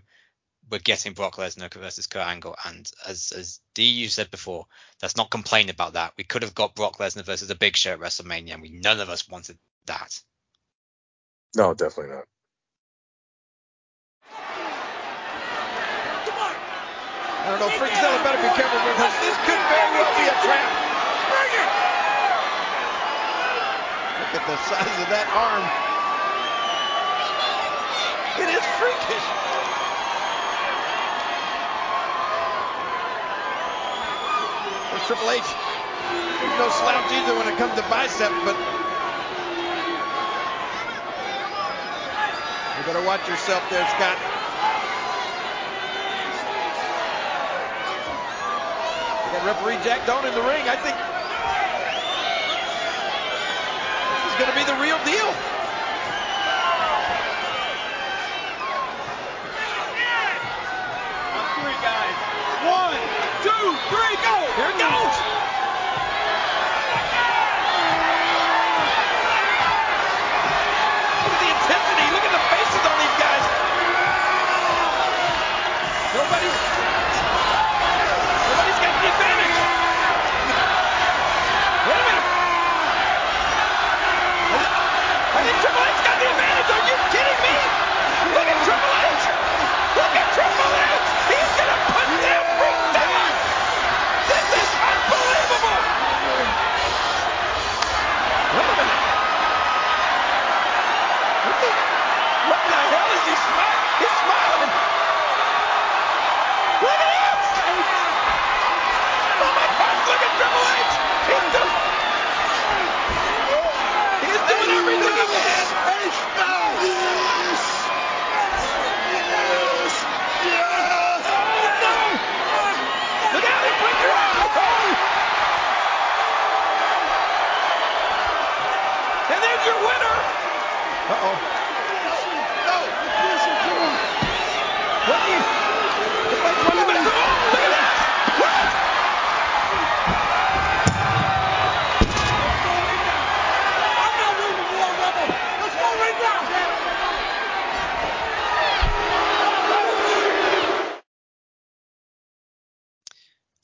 we're getting Brock Lesnar versus Kurt Angle. And as as D, you said before, let's not complain about that. We could have got Brock Lesnar versus the Big Show at WrestleMania, and we none of us wanted that. No, definitely not. I don't know, Fritzella better be careful with this. This could very well be a trap. Bring it! Look at the size of that arm. It is freakish. There's Triple H. There's no slouch either when it comes to bicep, but you better watch yourself there, Scott. That referee Jack Dawn in the ring, I think this is going to be the real deal. One, three, guys. One, two, three, go! Here it goes! Look at the intensity. Look at the faces on these guys. Nobody's... Look at Triple H! He's gonna put that freak down! This is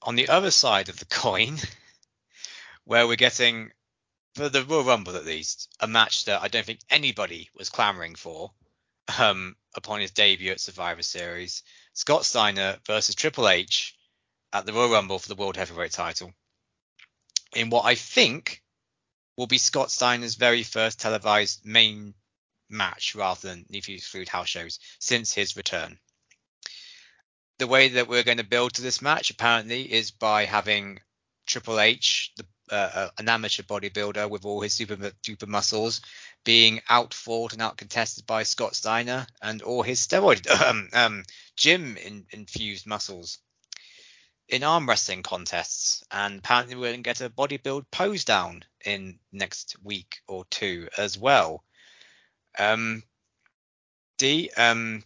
On the other side of the coin, where we're getting, for the Royal Rumble at least, a match that I don't think anybody was clamoring for um, upon his debut at Survivor Series, Scott Steiner versus Triple H at the Royal Rumble for the World Heavyweight title, in what I think will be Scott Steiner's very first televised main match, rather than, if you exclude house shows, since his return. The way that we're going to build to this match, apparently, is by having Triple H, the, uh, an amateur bodybuilder with all his super duper muscles, being outfought and outcontested by Scott Steiner and all his steroid um, um, gym in, infused muscles in arm wrestling contests. And apparently we're going to get a bodybuild pose down in next week or two as well. Um, D, um,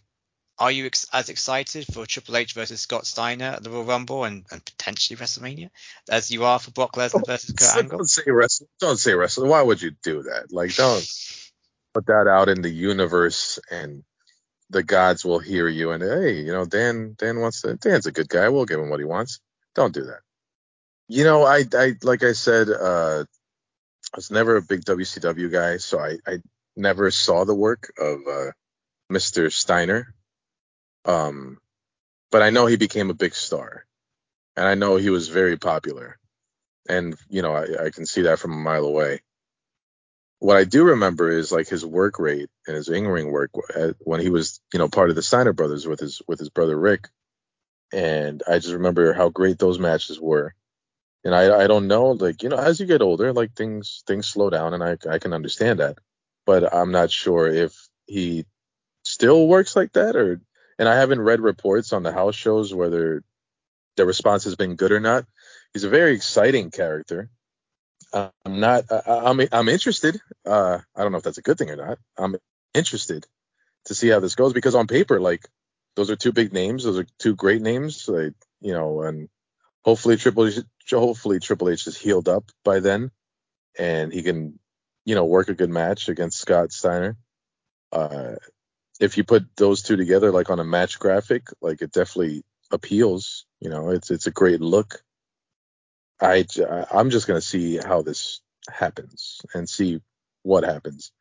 are you ex- as excited for Triple H versus Scott Steiner at the Royal Rumble and, and potentially WrestleMania as you are for Brock Lesnar versus Kurt Angle? Don't say wrestling. Don't say wrestling. Why would you do that? Like, don't put that out in the universe, and the gods will hear you. And hey, you know, Dan, Dan wants to. Dan's a good guy. We'll give him what he wants. Don't do that. You know, I, I, like I said, uh, I was never a big W C W guy, so I, I never saw the work of uh, Mister Steiner. Um, but I know he became a big star, and I know he was very popular, and, you know, I, I can see that from a mile away. What I do remember is, like, his work rate and his in-ring work when he was, you know, part of the Steiner brothers with his, with his brother Rick. And I just remember how great those matches were. And I, I don't know, like, you know, as you get older, like, things, things slow down, and I, I can understand that, but I'm not sure if he still works like that, or, and I haven't read reports on the house shows whether the response has been good or not. He's a very exciting character. Uh, I'm not. Uh, I'm. I'm interested. Uh, I don't know if that's a good thing or not. I'm interested to see how this goes, because on paper, like, those are two big names. Those are two great names. Like, you know, and hopefully Triple H, hopefully Triple H is healed up by then, and he can, you know, work a good match against Scott Steiner. Uh, if you put those two together, like, on a match graphic, like, it definitely appeals, you know, it's, it's a great look. I, I'm just going to see how this happens and see what happens.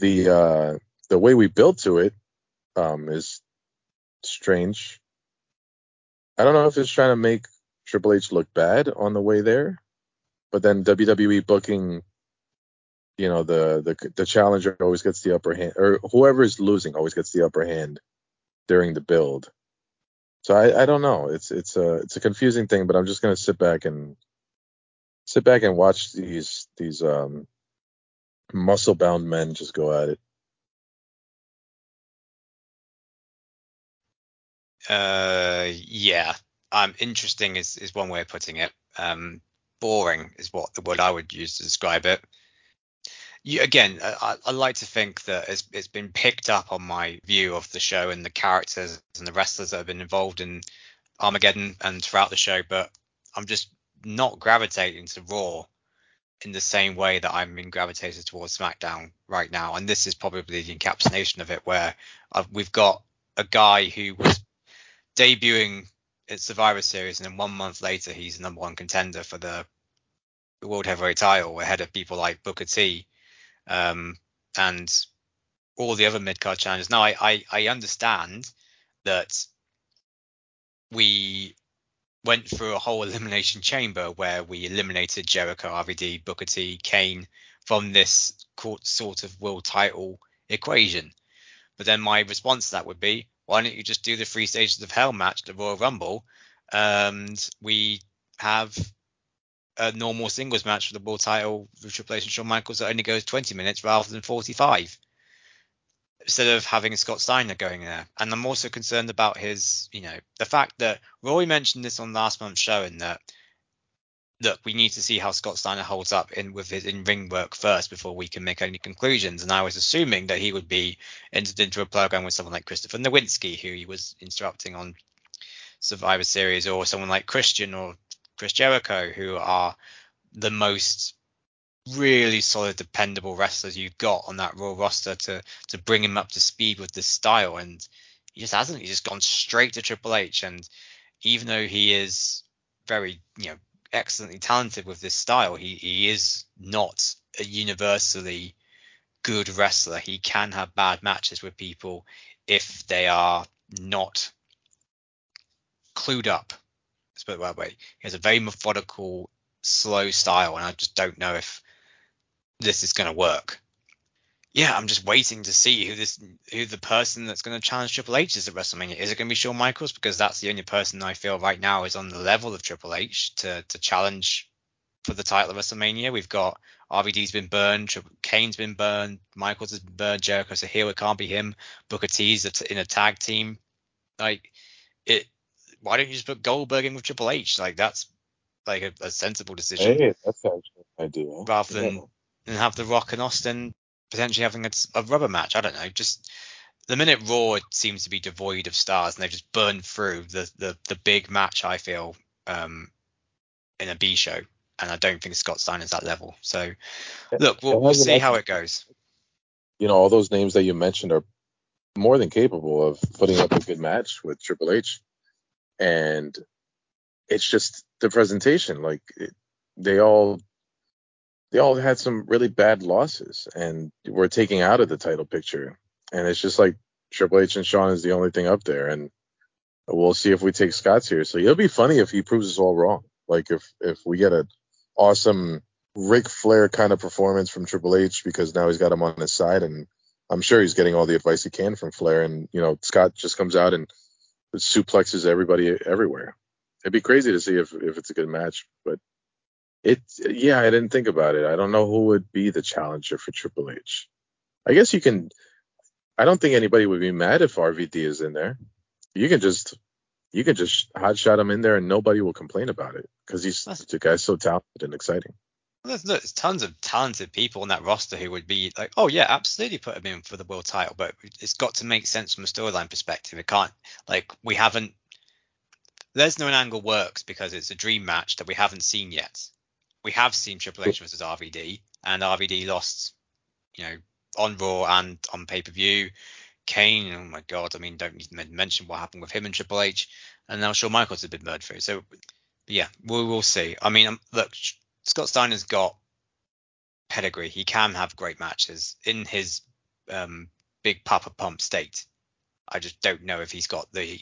The, uh, the way we built to it, um, is strange. I don't know if it's trying to make Triple H look bad on the way there, but then W W E booking, you know, the, the the challenger always gets the upper hand, or whoever is losing always gets the upper hand during the build. So I, I don't know. It's it's a it's a confusing thing, but I'm just gonna sit back and sit back and watch these these um, muscle bound men just go at it. Uh, yeah. Um, interesting is is one way of putting it. Um, boring is what the word I would use to describe it. You, again, I, I like to think that it's, it's been picked up on my view of the show and the characters and the wrestlers that have been involved in Armageddon and throughout the show, but I'm just not gravitating to Raw in the same way that I've been gravitated towards SmackDown right now. And this is probably the encapsulation of it, where I've, we've got a guy who was debuting at Survivor Series, and then one month later, he's the number one contender for the World Heavyweight title ahead of people like Booker T. Um, and all the other mid-card challengers. Now, I, I, I understand that we went through a whole elimination chamber where we eliminated Jericho, R V D, Booker T, Kane from this sort of world title equation. But then my response to that would be, why don't you just do the Three Stages of Hell match, the Royal Rumble, and we have a normal singles match for the world title with Triple H and Shawn Michaels that only goes twenty minutes rather than forty-five, instead of having Scott Steiner going there. And I'm also concerned about his, you know, the fact that Rory mentioned this on last month's show, and that, look, we need to see how Scott Steiner holds up in with his in-ring work first before we can make any conclusions. And I was assuming that he would be entered into a program with someone like Christopher Nowinski, who he was instructing on Survivor Series, or someone like Christian or Chris Jericho, who are the most really solid, dependable wrestlers you've got on that Raw roster to to bring him up to speed with this style. And he just hasn't. He's just gone straight to Triple H. And even though he is very, you know, excellently talented with this style. He he is not a universally good wrestler. He can have bad matches with people if they are not clued up. Let's put it that way. He has a very methodical, slow style, and I just don't know if this is going to work. Yeah, I'm just waiting to see who this, who the person that's going to challenge Triple H is at WrestleMania. Is it going to be Shawn Michaels? Because that's the only person I feel right now is on the level of Triple H to to challenge for the title of WrestleMania. We've got R V D's been burned, Kane's been burned, Michaels has been burned, Jericho, so here it can't be him. Booker T's in a tag team. Like, it. Why don't you just put Goldberg in with Triple H? Like, that's like a, a sensible decision. Hey, that's actually an idea. Rather than, yeah. than have The Rock and Austin potentially having a, a rubber match. I don't know. Just the minute Raw seems to be devoid of stars, and they've just burned through the the, the big match, I feel, um, in a B show. And I don't think Scott Steiner's that level. So, look, we'll, we'll see how it goes. You know, all those names that you mentioned are more than capable of putting up a good match with Triple H. And it's just the presentation. Like, it, they all... they all had some really bad losses and were taking out of the title picture. And it's just like Triple H and Shawn is the only thing up there. And we'll see if we take Scott seriously. It'll be funny if he proves us all wrong. Like if, if we get an awesome Ric Flair kind of performance from Triple H, because now he's got him on his side, and I'm sure he's getting all the advice he can from Flair. And, you know, Scott just comes out and suplexes everybody everywhere. It'd be crazy to see if, if it's a good match, but It yeah, I didn't think about it. I don't know who would be the challenger for Triple H. I guess you can. I don't think anybody would be mad if R V D is in there. You can just you can just hotshot him in there, and nobody will complain about it because he's that's, the guy's so talented and exciting. There's, there's tons of talented people on that roster who would be like, oh yeah, absolutely put him in for the world title, but it's got to make sense from a storyline perspective. It can't like we haven't. Lesnar and Angle works because it's a dream match that we haven't seen yet. We have seen Triple H versus R V D, and R V D lost, you know, on Raw and on pay-per-view. Kane, oh my God, I mean, don't need to mention what happened with him and Triple H, and now Shawn Michaels has been burned through. So, yeah, we will see. I mean, um, look, Scott Steiner's got pedigree. He can have great matches in his um, big Papa Pump state. I just don't know if he's got the...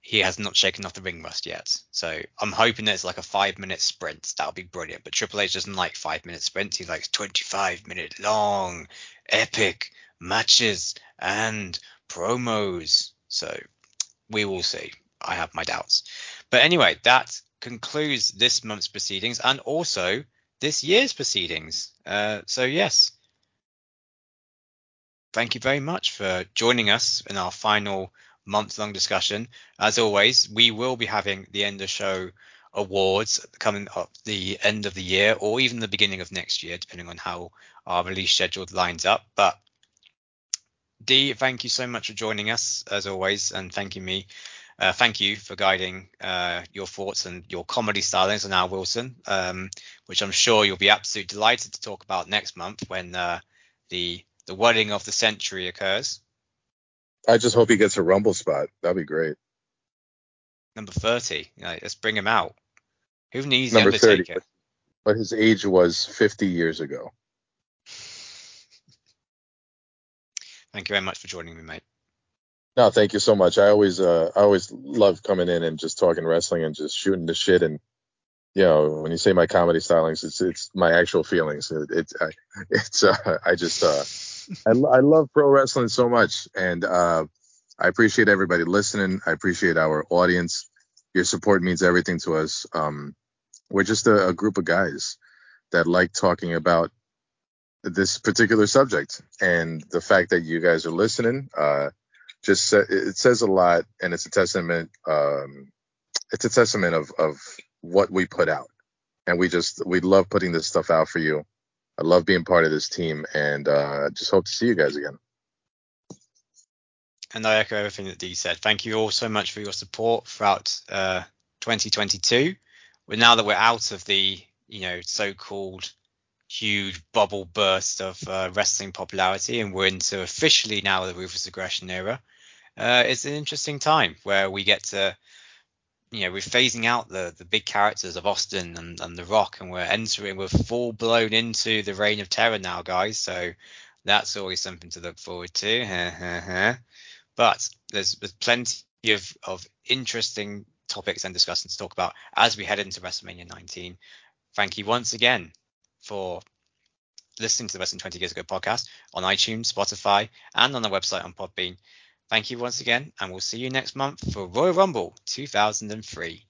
He has not shaken off the ring rust yet. So I'm hoping that it's like a five minute sprint. That'll be brilliant. But Triple H doesn't like five minute sprints. He likes twenty-five minute long, epic matches and promos. So we will see. I have my doubts. But anyway, that concludes this month's proceedings and also this year's proceedings. Uh, so yes. Thank you very much for joining us in our final month-long discussion. As always, we will be having the end of show awards coming up the end of the year, or even the beginning of next year, depending on how our release schedule lines up. But Dee, thank you so much for joining us as always, and thanking me. Uh, thank you for guiding uh, your thoughts and your comedy stylings on Al Wilson, um, which I'm sure you'll be absolutely delighted to talk about next month when uh, the the wedding of the century occurs. I just hope he gets a Rumble spot. That'd be great. Number thirty. You know, let's bring him out. Who needs the Undertaker? thirty, but, but his age was fifty years ago. Thank you very much for joining me, mate. No, thank you so much. I always, uh, I always love coming in and just talking wrestling and just shooting the shit. And you know, when you say my comedy stylings, it's it's my actual feelings. It, it's I, it's uh, I just. Uh, I, I love pro wrestling so much, and uh, I appreciate everybody listening. I appreciate our audience. Your support means everything to us. Um, we're just a, a group of guys that like talking about this particular subject, and the fact that you guys are listening uh, just sa- it says a lot, and it's a testament. Um, it's a testament of of what we put out, and we just we love putting this stuff out for you. I love being part of this team, and uh, just hope to see you guys again. And I echo everything that Dee said. Thank you all so much for your support throughout uh, twenty twenty-two. Well, now that we're out of the, you know, so-called huge bubble burst of uh, wrestling popularity, and we're into officially now the Ruthless Aggression era, uh, it's an interesting time where we get to you know, we're phasing out the, the big characters of Austin and, and The Rock, and we're entering, we're full blown into the Reign of Terror now, guys. So that's always something to look forward to. But there's, there's plenty of, of interesting topics and discussions to talk about as we head into WrestleMania nineteen. Thank you once again for listening to the Wrestling twenty Years Ago podcast on iTunes, Spotify, and on our website on Podbean. Thank you once again, and we'll see you next month for Royal Rumble two thousand three.